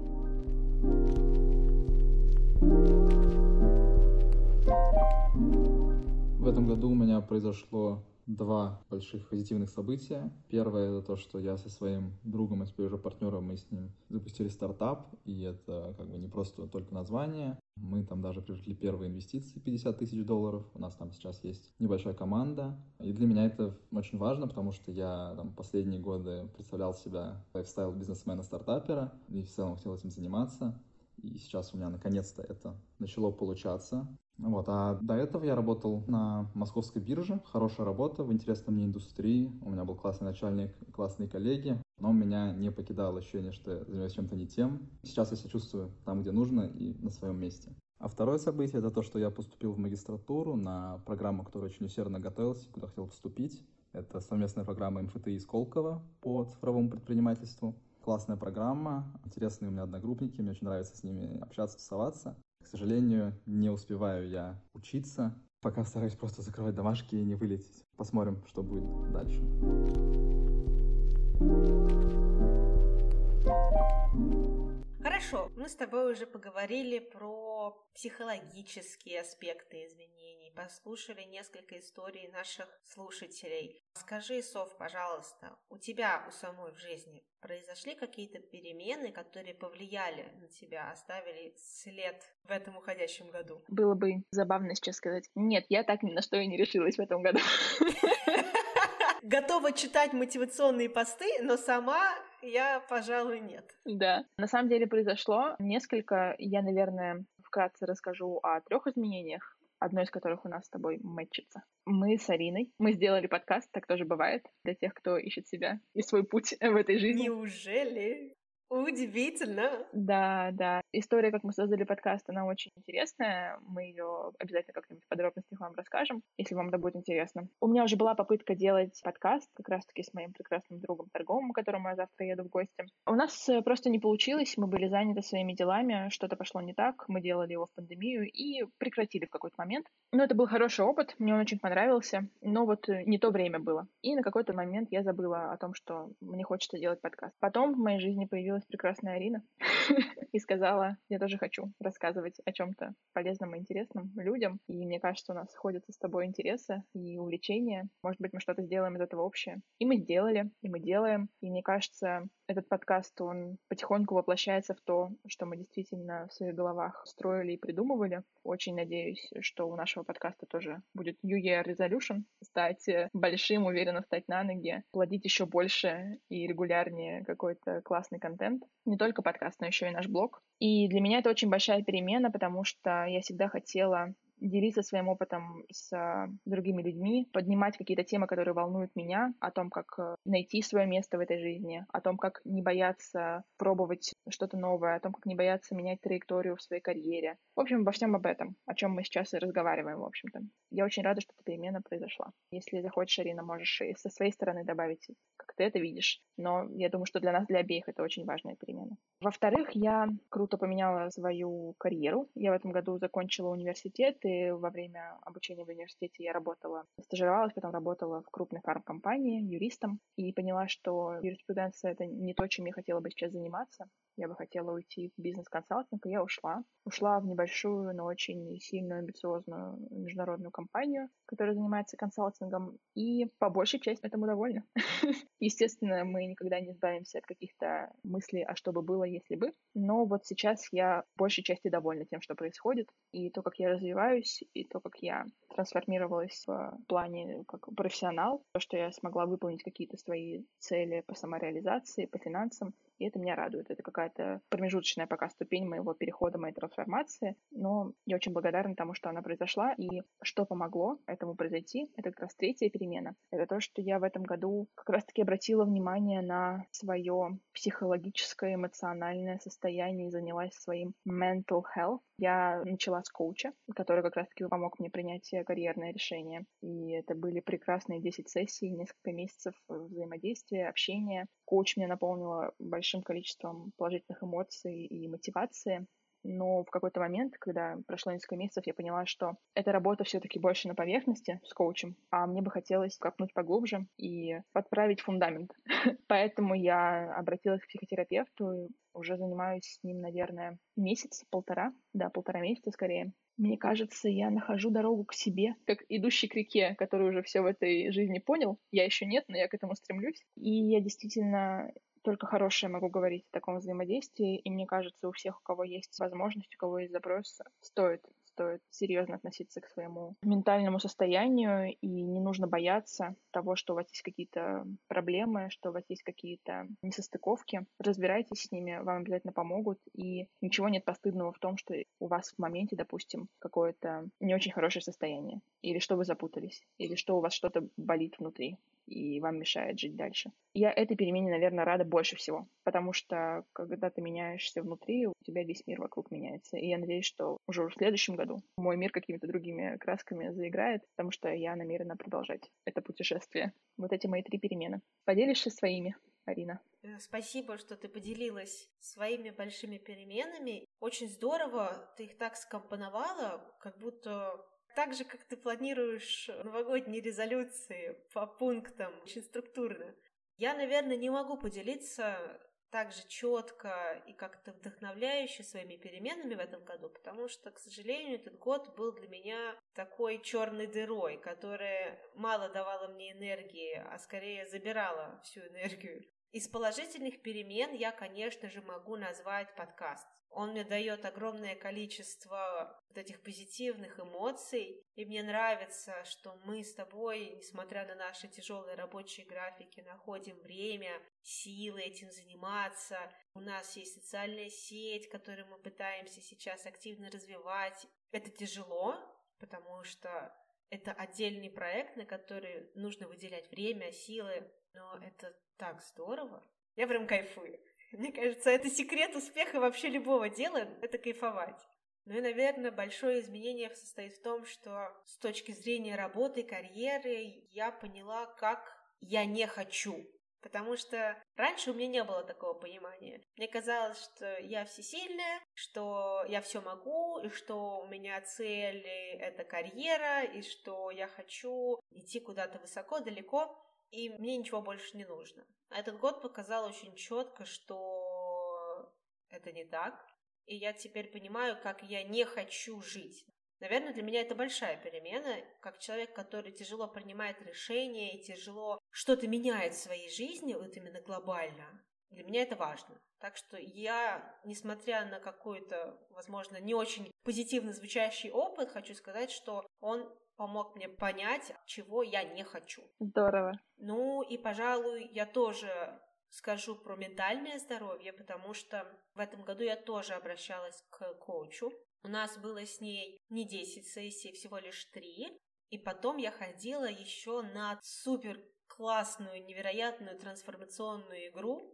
В этом году у меня произошло 2 больших позитивных события. Первое — это то, что я со своим другом и теперь уже партнером, мы с ним запустили стартап, и это как бы не просто только название. Мы там даже привлекли первые инвестиции, $50 тысяч. У нас там сейчас есть небольшая команда. И для меня это очень важно, потому что я там последние годы представлял себя лайфстайл бизнесмена-стартапера, и в целом хотел этим заниматься. И сейчас у меня наконец-то это начало получаться. Вот. А до этого я работал на московской бирже. Хорошая работа в интересной мне индустрии. У меня был классный начальник, классные коллеги. Но меня не покидало ощущение, что я занимаюсь чем-то не тем. Сейчас я себя чувствую там, где нужно, и на своем месте. А второе событие — это то, что я поступил в магистратуру на программу, которую очень усердно готовился, куда хотел поступить. Это совместная программа МФТИ и Сколково по цифровому предпринимательству. Классная программа, интересные у меня одногруппники, мне очень нравится с ними общаться, тусоваться. К сожалению, не успеваю я учиться, пока стараюсь просто закрывать домашки и не вылететь. Посмотрим, что будет дальше. Хорошо, мы с тобой уже поговорили про психологические аспекты изменений, послушали несколько историй наших слушателей. Скажи, Соф, пожалуйста, у тебя у самой в жизни произошли какие-то перемены, которые повлияли на тебя, оставили след в этом уходящем году? Было бы забавно сейчас сказать: нет, я так ни на что и не решилась в этом году. Готова читать мотивационные посты, но сама я, пожалуй, нет. Да. На самом деле произошло несколько. Я, наверное, вкратце расскажу о 3 изменениях, одно из которых у нас с тобой мэтчится. Мы с Ариной. Мы сделали подкаст, так тоже бывает, для тех, кто ищет себя и свой путь в этой жизни. Неужели? Удивительно! Да. История, как мы создали подкаст, она очень интересная. Мы ее обязательно как-нибудь в подробностях вам расскажем, если вам это будет интересно. У меня уже была попытка делать подкаст как раз-таки с моим прекрасным другом торговым, к которому я завтра еду в гости. У нас просто не получилось, мы были заняты своими делами, что-то пошло не так, мы делали его в пандемию и прекратили в какой-то момент. Но это был хороший опыт, мне он очень понравился, но вот не то время было. И на какой-то момент я забыла о том, что мне хочется делать подкаст. Потом в моей жизни появилась прекрасная Арина и сказала: сказала, я тоже хочу рассказывать о чем-то полезном и интересном людям. И мне кажется, у нас сходятся с тобой интересы и увлечения. Может быть, мы что-то сделаем из этого общее. И мы сделали, и мы делаем. И мне кажется, этот подкаст, он потихоньку воплощается в то, что мы действительно в своих головах строили и придумывали. Очень надеюсь, что у нашего подкаста тоже будет New Year Resolution. Стать большим, уверенно встать на ноги, плодить еще больше и регулярнее какой-то классный контент. Не только подкаст, но еще и наш блог. И для меня это очень большая перемена, потому что я всегда хотела делиться своим опытом с другими людьми, поднимать какие-то темы, которые волнуют меня, о том, как найти свое место в этой жизни, о том, как не бояться пробовать что-то новое, о том, как не бояться менять траекторию в своей карьере. В общем, обо всем об этом, о чем мы сейчас и разговариваем, в общем-то. Я очень рада, что эта перемена произошла. Если захочешь, Арина, можешь и со своей стороны добавить, как ты это видишь. Но я думаю, что для нас, для обеих, это очень важная перемена. Во-вторых, я круто поменяла свою карьеру. Я в этом году закончила университет, и во время обучения в университете я работала, стажировалась, потом работала в крупной фармкомпании юристом и поняла, что юриспруденция — это не то, чем я хотела бы сейчас заниматься. Я бы хотела уйти в бизнес-консалтинг, и я ушла. Ушла в небольшую, но очень сильную, амбициозную международную компанию, которая занимается консалтингом, и по большей части этому довольна. Естественно, мы никогда не избавимся от каких-то мыслей, а что бы было, если бы. Но вот сейчас я в большей части довольна тем, что происходит, и то, как я развиваюсь, и то, как я трансформировалась в плане как профессионал, то, что я смогла выполнить какие-то свои цели по самореализации, по финансам, и это меня радует. Это какая-то промежуточная пока ступень моего перехода, моей трансформации, но я очень благодарна тому, что она произошла, и что помогло этому произойти, это как раз третья перемена. Это то, что я в этом году как раз-таки обратила внимание на свое психологическое, эмоциональное состояние и занялась своим mental health. Я начала с коуча, который как раз-таки помог мне принять карьерное решение. И это были прекрасные 10 сессий, несколько месяцев взаимодействия, общения. Коуч меня наполнила большим количеством положительных эмоций и мотивации. Но в какой-то момент, когда прошло несколько месяцев, я поняла, что эта работа все-таки больше на поверхности с коучем, а мне бы хотелось копнуть поглубже и подправить фундамент. Поэтому я обратилась к психотерапевту и уже занимаюсь с ним, наверное, месяц-полтора. Да, полтора месяца скорее. Мне кажется, я нахожу дорогу к себе, как идущий к реке, который уже все в этой жизни понял. Я еще нет, но я к этому стремлюсь. И я действительно только хорошее могу говорить о таком взаимодействии, и мне кажется, у всех, у кого есть возможность, у кого есть запрос, стоит серьезно относиться к своему ментальному состоянию, и не нужно бояться того, что у вас есть какие-то проблемы, что у вас есть какие-то несостыковки. Разбирайтесь с ними, вам обязательно помогут, и ничего нет постыдного в том, что у вас в моменте, допустим, какое-то не очень хорошее состояние, или что вы запутались, или что у вас что-то болит внутри и вам мешает жить дальше. Я этой перемене, наверное, рада больше всего, потому что, когда ты меняешься внутри, у тебя весь мир вокруг меняется. И я надеюсь, что уже в следующем году мой мир какими-то другими красками заиграет, потому что я намерена продолжать это путешествие. Вот эти мои три перемены. Поделишься своими, Арина? Спасибо, что ты поделилась своими большими переменами. Очень здорово, ты их так скомпоновала, как будто... Так же, как ты планируешь новогодние резолюции по пунктам, очень структурно. Я, наверное, не могу поделиться так же четко и как-то вдохновляюще своими переменами в этом году, потому что, к сожалению, этот год был для меня такой черной дырой, которая мало давала мне энергии, а скорее забирала всю энергию. Из положительных перемен я, конечно же, могу назвать подкаст. Он мне дает огромное количество вот этих позитивных эмоций, и мне нравится, что мы с тобой, несмотря на наши тяжелые рабочие графики, находим время, силы этим заниматься. У нас есть социальная сеть, которую мы пытаемся сейчас активно развивать. Это тяжело, потому что это отдельный проект, на который нужно выделять время, силы, но это так здорово. Я прям кайфую. Мне кажется, это секрет успеха вообще любого дела — это кайфовать. Ну и, наверное, большое изменение состоит в том, что с точки зрения работы, карьеры, я поняла, как я не хочу. Потому что раньше у меня не было такого понимания. Мне казалось, что я всесильная, что я все могу, и что у меня цель — это карьера, и что я хочу идти куда-то высоко, далеко, и мне ничего больше не нужно. А этот год показал очень четко, что это не так, и я теперь понимаю, как я не хочу жить. Наверное, для меня это большая перемена, как человек, который тяжело принимает решения и тяжело что-то меняет в своей жизни, вот именно глобально. Для меня это важно. Так что я, несмотря на какой-то, возможно, не очень позитивно звучащий опыт, хочу сказать, что он помог мне понять, чего я не хочу. Здорово. Ну и, пожалуй, я тоже скажу про ментальное здоровье, потому что в этом году я тоже обращалась к коучу. У нас было с ней не 10 сессий, всего лишь 3. И потом я ходила еще на супер-классную, невероятную трансформационную игру.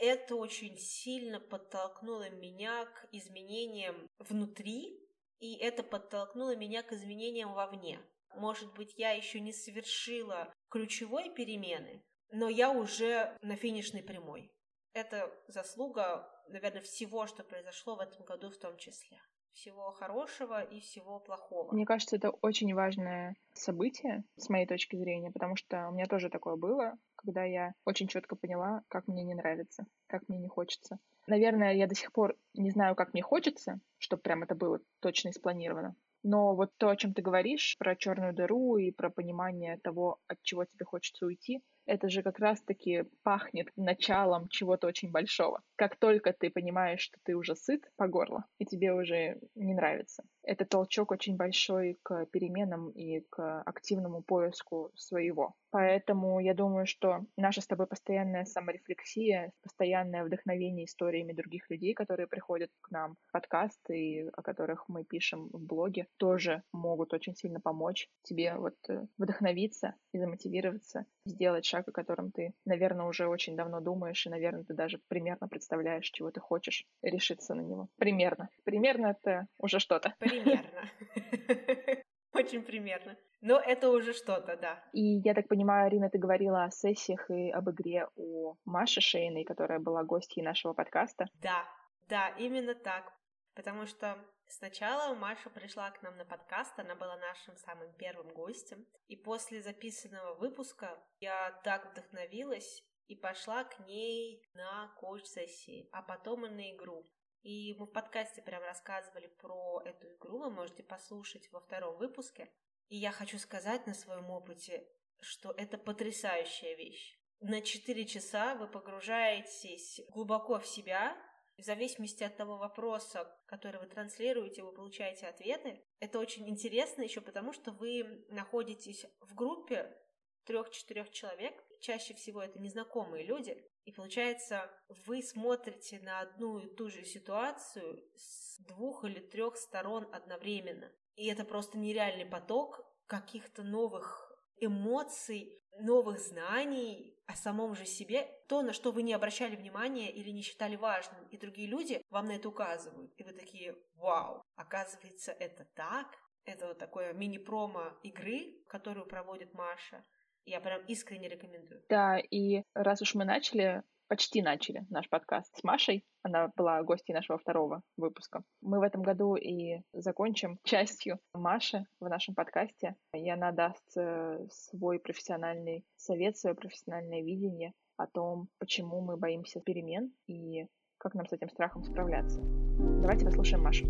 Это очень сильно подтолкнуло меня к изменениям внутри, и это подтолкнуло меня к изменениям вовне. Может быть, я еще не совершила ключевой перемены, но я уже на финишной прямой. Это заслуга, наверное, всего, что произошло в этом году в том числе. Всего хорошего и всего плохого. Мне кажется, это очень важное событие, с моей точки зрения, потому что у меня тоже такое было, когда я очень четко поняла, как мне не нравится, как мне не хочется. Наверное, я до сих пор не знаю, как мне хочется, чтобы прям это было точно и спланировано. Но вот то, о чем ты говоришь, про черную дыру и про понимание того, от чего тебе хочется уйти, это же как раз-таки пахнет началом чего-то очень большого. Как только ты понимаешь, что ты уже сыт по горло, и тебе уже не нравится. Это толчок очень большой к переменам и к активному поиску своего. Поэтому я думаю, что наша с тобой постоянная саморефлексия, постоянное вдохновение историями других людей, которые приходят к нам в подкасты, о которых мы пишем в блоге, тоже могут очень сильно помочь тебе вот вдохновиться и замотивироваться, сделать шаг, о котором ты, наверное, уже очень давно думаешь, и, наверное, ты даже примерно представляешь, чего ты хочешь, решиться на него. Примерно. Примерно это уже что-то. Примерно. Очень примерно. Но это уже что-то, да. И я так понимаю, Арина, ты говорила о сессиях и об игре у Маши Шейной, которая была гостьей нашего подкаста. Да, именно так. Потому что сначала Маша пришла к нам на подкаст, она была нашим самым первым гостем. И после записанного выпуска я так вдохновилась и пошла к ней на коуч-сессии, а потом и на игру. И мы в подкасте прям рассказывали про эту игру, вы можете послушать во втором выпуске. И я хочу сказать на своем опыте, что это потрясающая вещь. На 4 часа вы погружаетесь глубоко в себя, в зависимости от того вопроса, который вы транслируете, вы получаете ответы. Это очень интересно еще потому, что вы находитесь в группе 3-4 человек, чаще всего это незнакомые люди, и получается, вы смотрите на одну и ту же ситуацию с 2 или 3 сторон одновременно. И это просто нереальный поток каких-то новых эмоций, новых знаний о самом же себе, то, на что вы не обращали внимания или не считали важным, и другие люди вам на это указывают, и вы такие: вау, оказывается, это так. Это вот такое мини-промо игры, которую проводит Маша. Я прям искренне рекомендую. Да, и раз уж мы почти начали наш подкаст с Машей, она была гостьей нашего второго выпуска, мы в этом году и закончим частью Маши в нашем подкасте, и она даст свой профессиональный совет, свое профессиональное видение о том, почему мы боимся перемен и как нам с этим страхом справляться. Давайте послушаем Машу.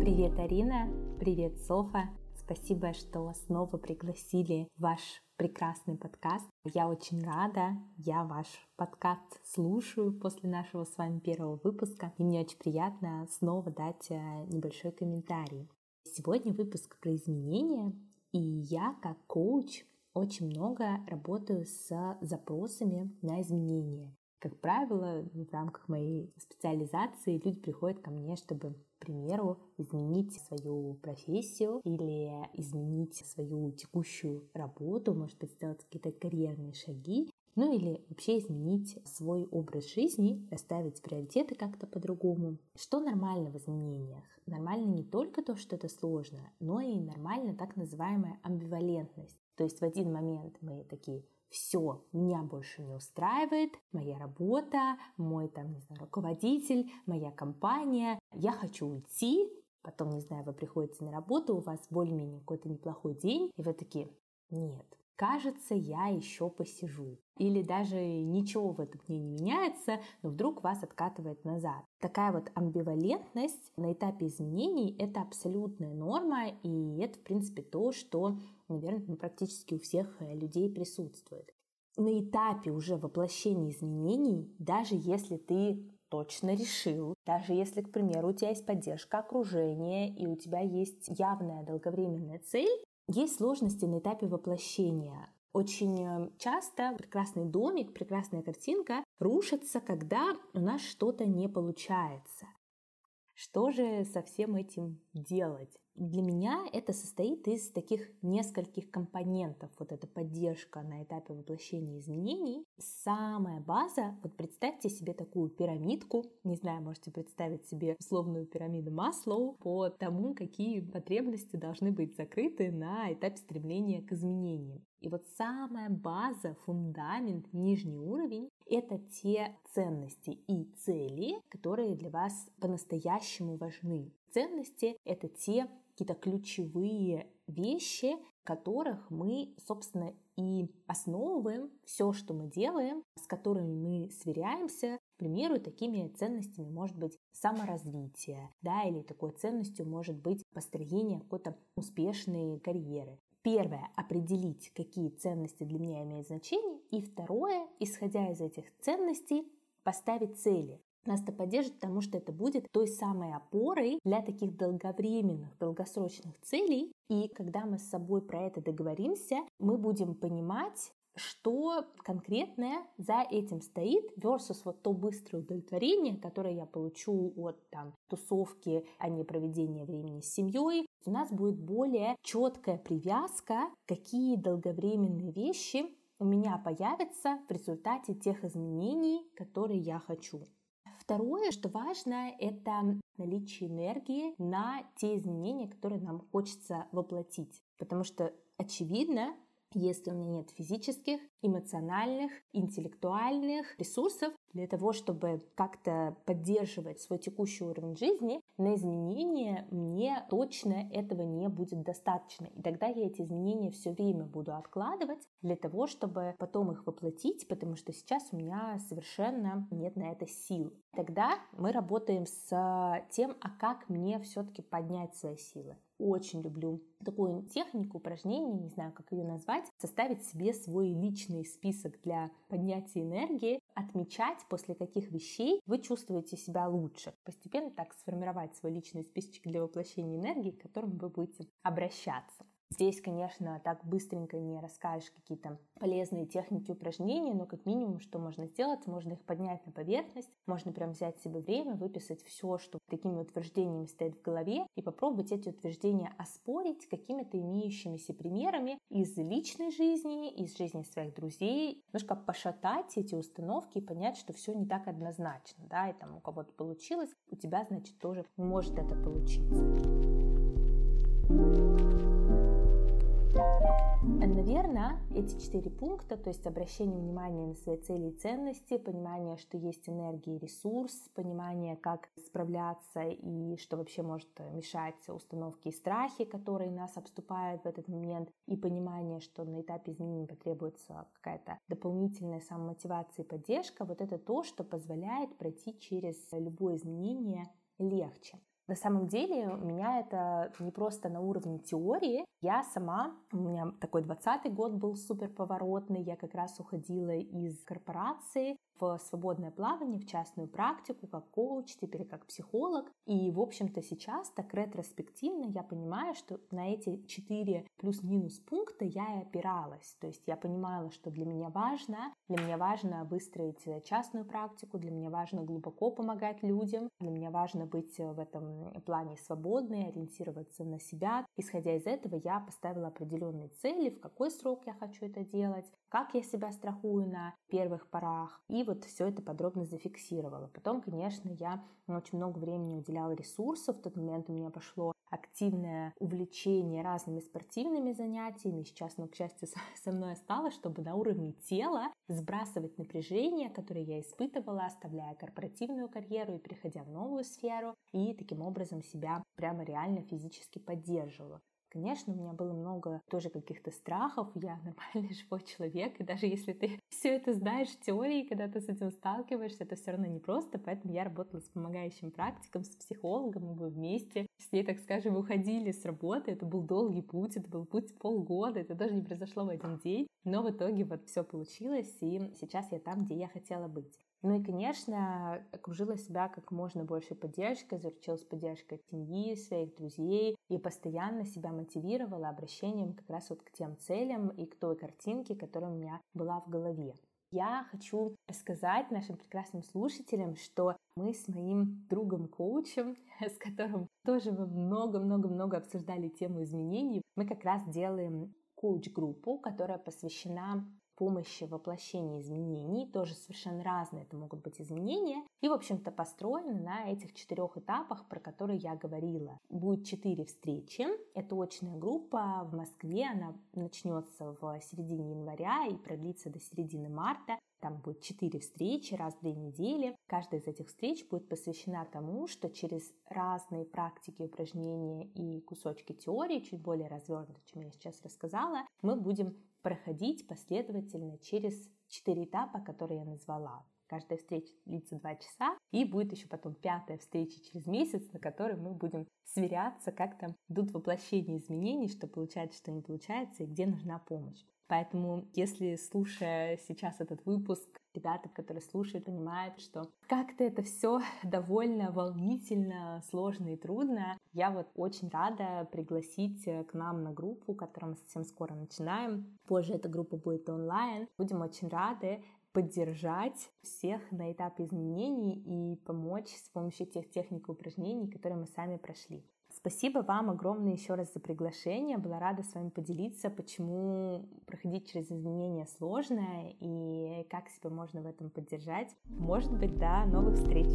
Привет, Арина! Привет, Софа! Спасибо, что снова пригласили в ваш прекрасный подкаст. Я очень рада, я ваш подкаст слушаю после нашего с вами первого выпуска, и мне очень приятно снова дать небольшой комментарий. Сегодня выпуск про изменения, и я, как коуч, очень много работаю с запросами на изменения. Как правило, в рамках моей специализации люди приходят ко мне, чтобы, к примеру, изменить свою профессию или изменить свою текущую работу, может быть, сделать какие-то карьерные шаги, ну или вообще изменить свой образ жизни, расставить приоритеты как-то по-другому. Что нормально в изменениях? Нормально не только то, что это сложно, но и нормально так называемая амбивалентность. То есть в один момент мы такие: все, меня больше не устраивает, моя работа, мой руководитель, моя компания, я хочу уйти. Потом, вы приходите на работу, у вас более-менее какой-то неплохой день, и вы такие: нет, «Кажется, я еще посижу». Или даже ничего в этом дне не меняется, но вдруг вас откатывает назад. Такая вот амбивалентность на этапе изменений – это абсолютная норма, и это, в принципе, то, что, наверное, практически у всех людей присутствует. На этапе уже воплощения изменений, даже если ты точно решил, даже если, к примеру, у тебя есть поддержка окружения и у тебя есть явная долговременная цель, есть сложности на этапе воплощения. Очень часто прекрасный домик, прекрасная картинка рушится, когда у нас что-то не получается. Что же со всем этим делать? Для меня это состоит из таких нескольких компонентов. Вот эта поддержка на этапе воплощения изменений. Самая база, вот представьте себе такую пирамидку, не знаю, можете представить себе условную пирамиду Маслоу по тому, какие потребности должны быть закрыты на этапе стремления к изменениям. И вот самая база, фундамент, нижний уровень – это те ценности и цели, которые для вас по-настоящему важны. Ценности – это те какие-то ключевые вещи, которых мы, собственно, и основываем все, что мы делаем, с которыми мы сверяемся. К примеру, такими ценностями может быть саморазвитие, да, или такой ценностью может быть построение какой-то успешной карьеры. Первое – определить, какие ценности для меня имеют значение. И второе – исходя из этих ценностей, поставить цели. Нас это поддержит, потому что это будет той самой опорой для таких долговременных, долгосрочных целей. И когда мы с собой про это договоримся, мы будем понимать, что конкретное за этим стоит versus вот то быстрое удовлетворение, которое я получу от тусовки, а не проведения времени с семьей. У нас будет более четкая привязка, какие долговременные вещи у меня появятся в результате тех изменений, которые я хочу. Второе, что важно, это наличие энергии на те изменения, которые нам хочется воплотить. Потому что, очевидно, если у меня нет физических, эмоциональных, интеллектуальных ресурсов для того, чтобы как-то поддерживать свой текущий уровень жизни, на изменения мне точно этого не будет достаточно. И тогда я эти изменения все время буду откладывать для того, чтобы потом их воплотить, потому что сейчас у меня совершенно нет на это сил. Тогда мы работаем с тем, а как мне все-таки поднять свои силы. Очень люблю такую технику, упражнение, не знаю, как ее назвать, составить себе свой личный список для поднятия энергии, отмечать, после каких вещей вы чувствуете себя лучше. Постепенно так сформировать свой личный списочек для воплощения энергии, к которому вы будете обращаться. Здесь, конечно, так быстренько не расскажешь какие-то полезные техники, упражнения, но как минимум, что можно сделать, можно их поднять на поверхность, можно прям взять себе время, выписать все, что такими утверждениями стоит в голове, и попробовать эти утверждения оспорить какими-то имеющимися примерами из личной жизни, из жизни своих друзей, немножко пошатать эти установки и понять, что все не так однозначно, да, и там у кого-то получилось, у тебя, значит, тоже может это получиться. Наверное, эти 4 пункта, то есть обращение внимания на свои цели и ценности, понимание, что есть энергия и ресурс, понимание, как справляться и что вообще может мешать установки и страхи, которые нас обступают в этот момент, и понимание, что на этапе изменений потребуется какая-то дополнительная самомотивация и поддержка, вот это то, что позволяет пройти через любое изменение легче. На самом деле у меня это не просто на уровне теории. Я сама, у меня такой 20-й год был суперповоротный, я как раз уходила из корпорации в свободное плавание, в частную практику, как коуч, теперь как психолог. И, в общем-то, сейчас так ретроспективно я понимаю, что на эти 4 плюс-минус пункта я и опиралась. То есть я понимала, что для меня важно выстроить частную практику, для меня важно глубоко помогать людям, для меня важно быть в этом плане свободной, ориентироваться на себя. Исходя из этого, я поставила определенные цели, в какой срок я хочу это делать, как я себя страхую на первых порах. И вот все это подробно зафиксировала. Потом, конечно, я очень много времени уделяла ресурсам. В тот момент у меня пошло активное увлечение разными спортивными занятиями. Сейчас, к счастью, со мной осталось, чтобы на уровне тела сбрасывать напряжение, которое я испытывала, оставляя корпоративную карьеру и переходя в новую сферу. И таким образом себя прямо реально физически поддерживала. Конечно, у меня было много тоже каких-то страхов. Я нормальный живой человек, и даже если ты все это знаешь в теории, когда ты с этим сталкиваешься, это все равно непросто. Поэтому я работала с помогающим практиком, с психологом, мы вместе с ней, так скажем, уходили с работы. Это был долгий путь, это был путь полгода, это тоже не произошло в один день. Но в итоге вот все получилось, и сейчас я там, где я хотела быть. Ну и, конечно, окружила себя как можно больше поддержкой, заручилась поддержкой семьи, своих друзей и постоянно себя мотивировала обращением как раз вот к тем целям и к той картинке, которая у меня была в голове. Я хочу сказать нашим прекрасным слушателям, что мы с моим другом-коучем, с которым тоже мы много-много-много обсуждали тему изменений, мы как раз делаем коуч-группу, которая посвящена помощи в воплощении изменений, тоже совершенно разные это могут быть изменения, и, в общем-то, построены на этих 4 этапах, про которые я говорила. Будет 4 встречи, это очная группа в Москве, она начнется в середине января и продлится до середины марта, там будет 4 встречи раз в 2 недели, каждая из этих встреч будет посвящена тому, что через разные практики, упражнения и кусочки теории, чуть более развернуто, чем я сейчас рассказала, мы будем проходить последовательно через 4 этапа, которые я назвала. Каждая встреча длится 2 часа, и будет еще потом 5-я встреча через месяц, на которой мы будем сверяться, как там идут воплощения изменений, что получается, что не получается, и где нужна помощь. Поэтому, если, слушая сейчас этот выпуск, ребята, которые слушают, понимают, что как-то это все довольно волнительно, сложно и трудно, я вот очень рада пригласить к нам на группу, которую мы совсем скоро начинаем. Позже эта группа будет онлайн. Будем очень рады поддержать всех на этапе изменений и помочь с помощью тех техник и упражнений, которые мы сами прошли. Спасибо вам огромное еще раз за приглашение. Была рада с вами поделиться, почему проходить через изменения сложно и как себя можно в этом поддержать. Может быть, до новых встреч.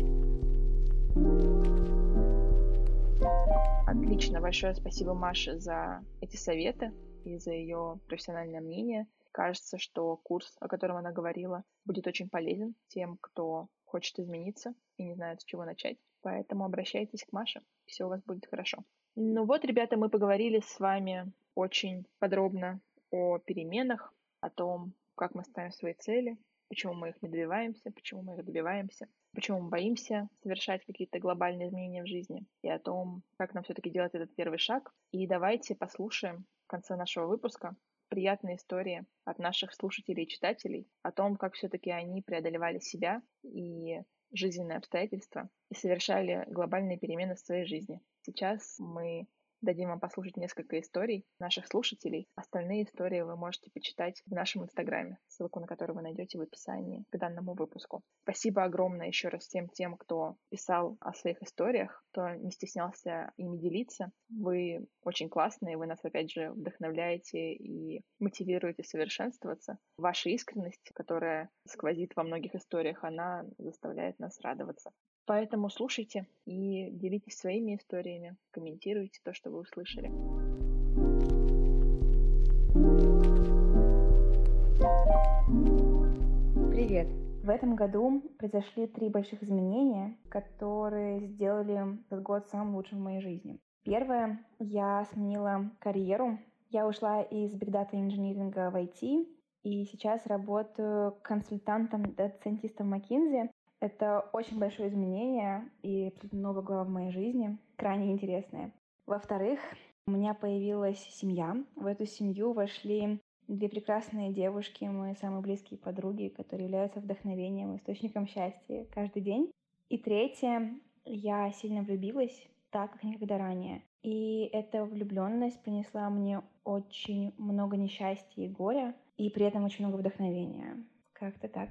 Отлично. Большое спасибо Маше за эти советы и за ее профессиональное мнение. Кажется, что курс, о котором она говорила, будет очень полезен тем, кто хочет измениться и не знает, с чего начать. Поэтому обращайтесь к Маше, все у вас будет хорошо. Ну вот, ребята, мы поговорили с вами очень подробно о переменах, о том, как мы ставим свои цели, почему мы их не добиваемся, почему мы их добиваемся, почему мы боимся совершать какие-то глобальные изменения в жизни, и о том, как нам все-таки делать этот первый шаг. И давайте послушаем в конце нашего выпуска приятные истории от наших слушателей и читателей о том, как все-таки они преодолевали себя и жизненные обстоятельства и совершали глобальные перемены в своей жизни. Сейчас мы дадим вам послушать несколько историй наших слушателей. Остальные истории вы можете почитать в нашем Инстаграме, ссылку на который вы найдете в описании к данному выпуску. Спасибо огромное еще раз всем тем, кто писал о своих историях, кто не стеснялся ими делиться. Вы очень классные, вы нас, опять же, вдохновляете и мотивируете совершенствоваться. Ваша искренность, которая сквозит во многих историях, она заставляет нас радоваться. Поэтому слушайте и делитесь своими историями, комментируйте то, что вы услышали. Привет! В этом году произошли 3 больших изменения, которые сделали этот год самым лучшим в моей жизни. Первое, я сменила карьеру. Я ушла из бигдата-инжиниринга в IT и сейчас работаю консультантом-доцентистом McKinsey. Это очень большое изменение и абсолютно новая глава в моей жизни, крайне интересная. Во-вторых, у меня появилась семья. В эту семью вошли 2 прекрасные девушки, мои самые близкие подруги, которые являются вдохновением, источником счастья каждый день. И третье, я сильно влюбилась, так как никогда ранее. И эта влюбленность принесла мне очень много несчастья и горя, и при этом очень много вдохновения. Как-то так.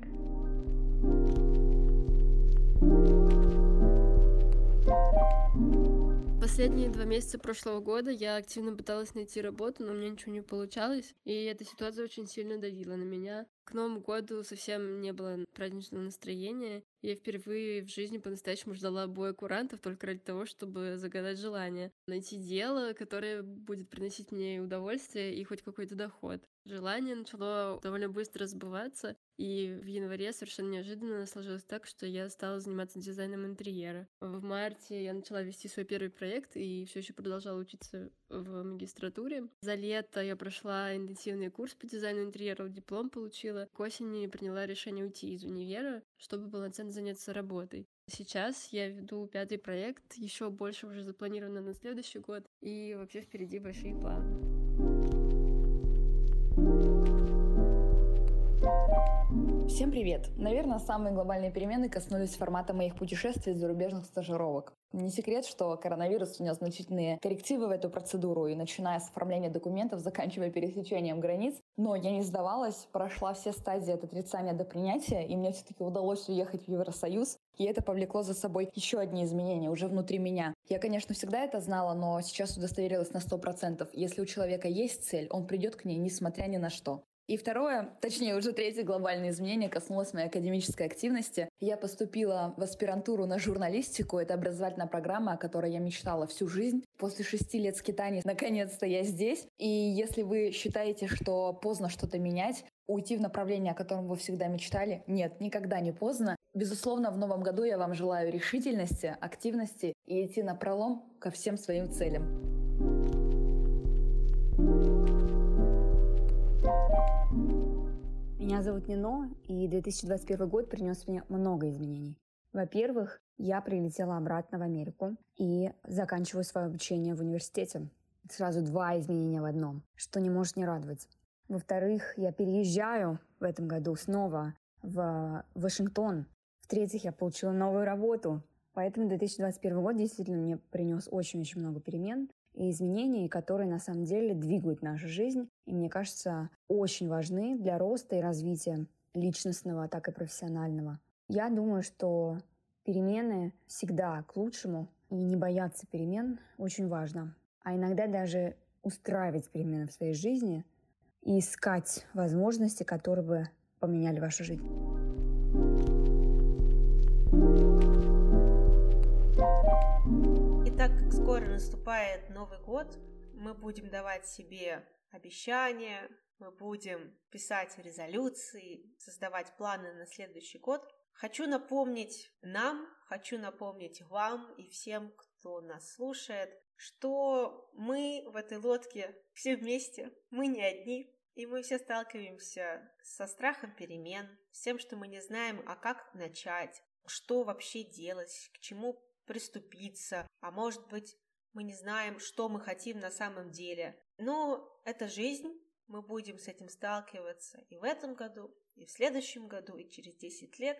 Последние 2 месяца прошлого года я активно пыталась найти работу, но у меня ничего не получалось, и эта ситуация очень сильно давила на меня. К Новому году совсем не было праздничного настроения. Я впервые в жизни по-настоящему ждала боя курантов только ради того, чтобы загадать желание. Найти дело, которое будет приносить мне удовольствие и хоть какой-то доход. Желание начало довольно быстро сбываться, и в январе совершенно неожиданно сложилось так, что я стала заниматься дизайном интерьера. В марте я начала вести свой первый проект и все еще продолжала учиться в магистратуре. За лето я прошла интенсивный курс по дизайну интерьера, диплом получила. К осени приняла решение уйти из универа, чтобы полноценно заняться работой. Сейчас я веду 5-й проект, еще больше уже запланировано на следующий год, и вообще впереди большие планы. Всем привет! Наверное, самые глобальные перемены коснулись формата моих путешествий и зарубежных стажировок. Не секрет, что коронавирус внес значительные коррективы в эту процедуру, и начиная с оформления документов, заканчивая пересечением границ. Но я не сдавалась, прошла все стадии от отрицания до принятия, и мне все-таки удалось уехать в Евросоюз, и это повлекло за собой еще одни изменения уже внутри меня. Я, конечно, всегда это знала, но сейчас удостоверилась на 100%. Если у человека есть цель, он придет к ней, несмотря ни на что. И второе, точнее уже третье глобальное изменение коснулось моей академической активности. Я поступила в аспирантуру на журналистику. Это образовательная программа, о которой я мечтала всю жизнь. После 6 лет скитаний, наконец-то я здесь. И если вы считаете, что поздно что-то менять, уйти в направление, о котором вы всегда мечтали, нет, никогда не поздно. Безусловно, в новом году я вам желаю решительности, активности и идти напролом ко всем своим целям. Меня зовут Нино, и 2021 год принес мне много изменений. Во-первых, я прилетела обратно в Америку и заканчиваю свое обучение в университете. Сразу 2 изменения в одном, что не может не радовать. Во-вторых, я переезжаю в этом году снова в Вашингтон. В-третьих, я получила новую работу. Поэтому 2021 год действительно мне принес очень-очень много перемен и изменений, которые на самом деле двигают нашу жизнь и, мне кажется, очень важны для роста и развития личностного, так и профессионального. Я думаю, что перемены всегда к лучшему, и не бояться перемен очень важно. А иногда даже устраивать перемены в своей жизни и искать возможности, которые бы поменяли вашу жизнь. Так как скоро наступает Новый год, мы будем давать себе обещания, мы будем писать резолюции, создавать планы на следующий год. Хочу напомнить нам, хочу напомнить вам и всем, кто нас слушает, что мы в этой лодке все вместе, мы не одни, и мы все сталкиваемся со страхом перемен, с тем, что мы не знаем, а как начать, что вообще делать, к чему приступиться, а может быть, мы не знаем, что мы хотим на самом деле. Но это жизнь, мы будем с этим сталкиваться и в этом году, и в следующем году, и через 10 лет.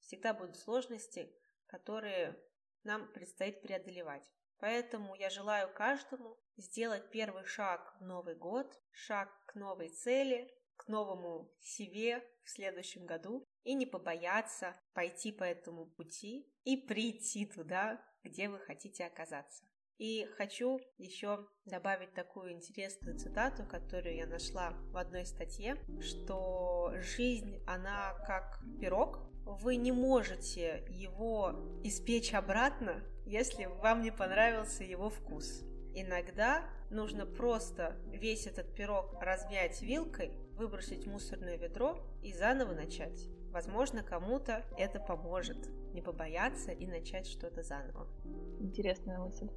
Всегда будут сложности, которые нам предстоит преодолевать. Поэтому я желаю каждому сделать первый шаг в Новый год, шаг к новой цели, к новому себе в следующем году, и не побояться пойти по этому пути и прийти туда, где вы хотите оказаться. И хочу еще добавить такую интересную цитату, которую я нашла в одной статье, что жизнь, она как пирог, вы не можете его испечь обратно, если вам не понравился его вкус. Иногда нужно просто весь этот пирог размять вилкой, выбросить в мусорное ведро и заново начать. Возможно, кому-то это поможет не побояться и начать что-то заново. Интересная мысль.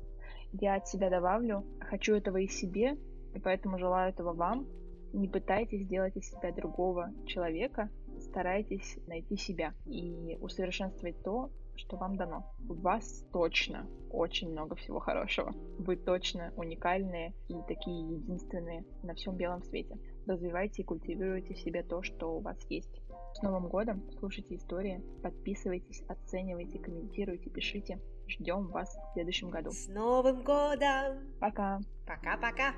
Я от себя добавлю. Хочу этого и себе, и поэтому желаю этого вам. Не пытайтесь сделать из себя другого человека. Старайтесь найти себя и усовершенствовать то, что вам дано. У вас точно очень много всего хорошего. Вы точно уникальные и такие единственные на всем белом свете. Развивайте и культивируйте в себе то, что у вас есть. С Новым годом! Слушайте истории, подписывайтесь, оценивайте, комментируйте, пишите. Ждем вас в следующем году. С Новым годом! Пока! Пока-пока!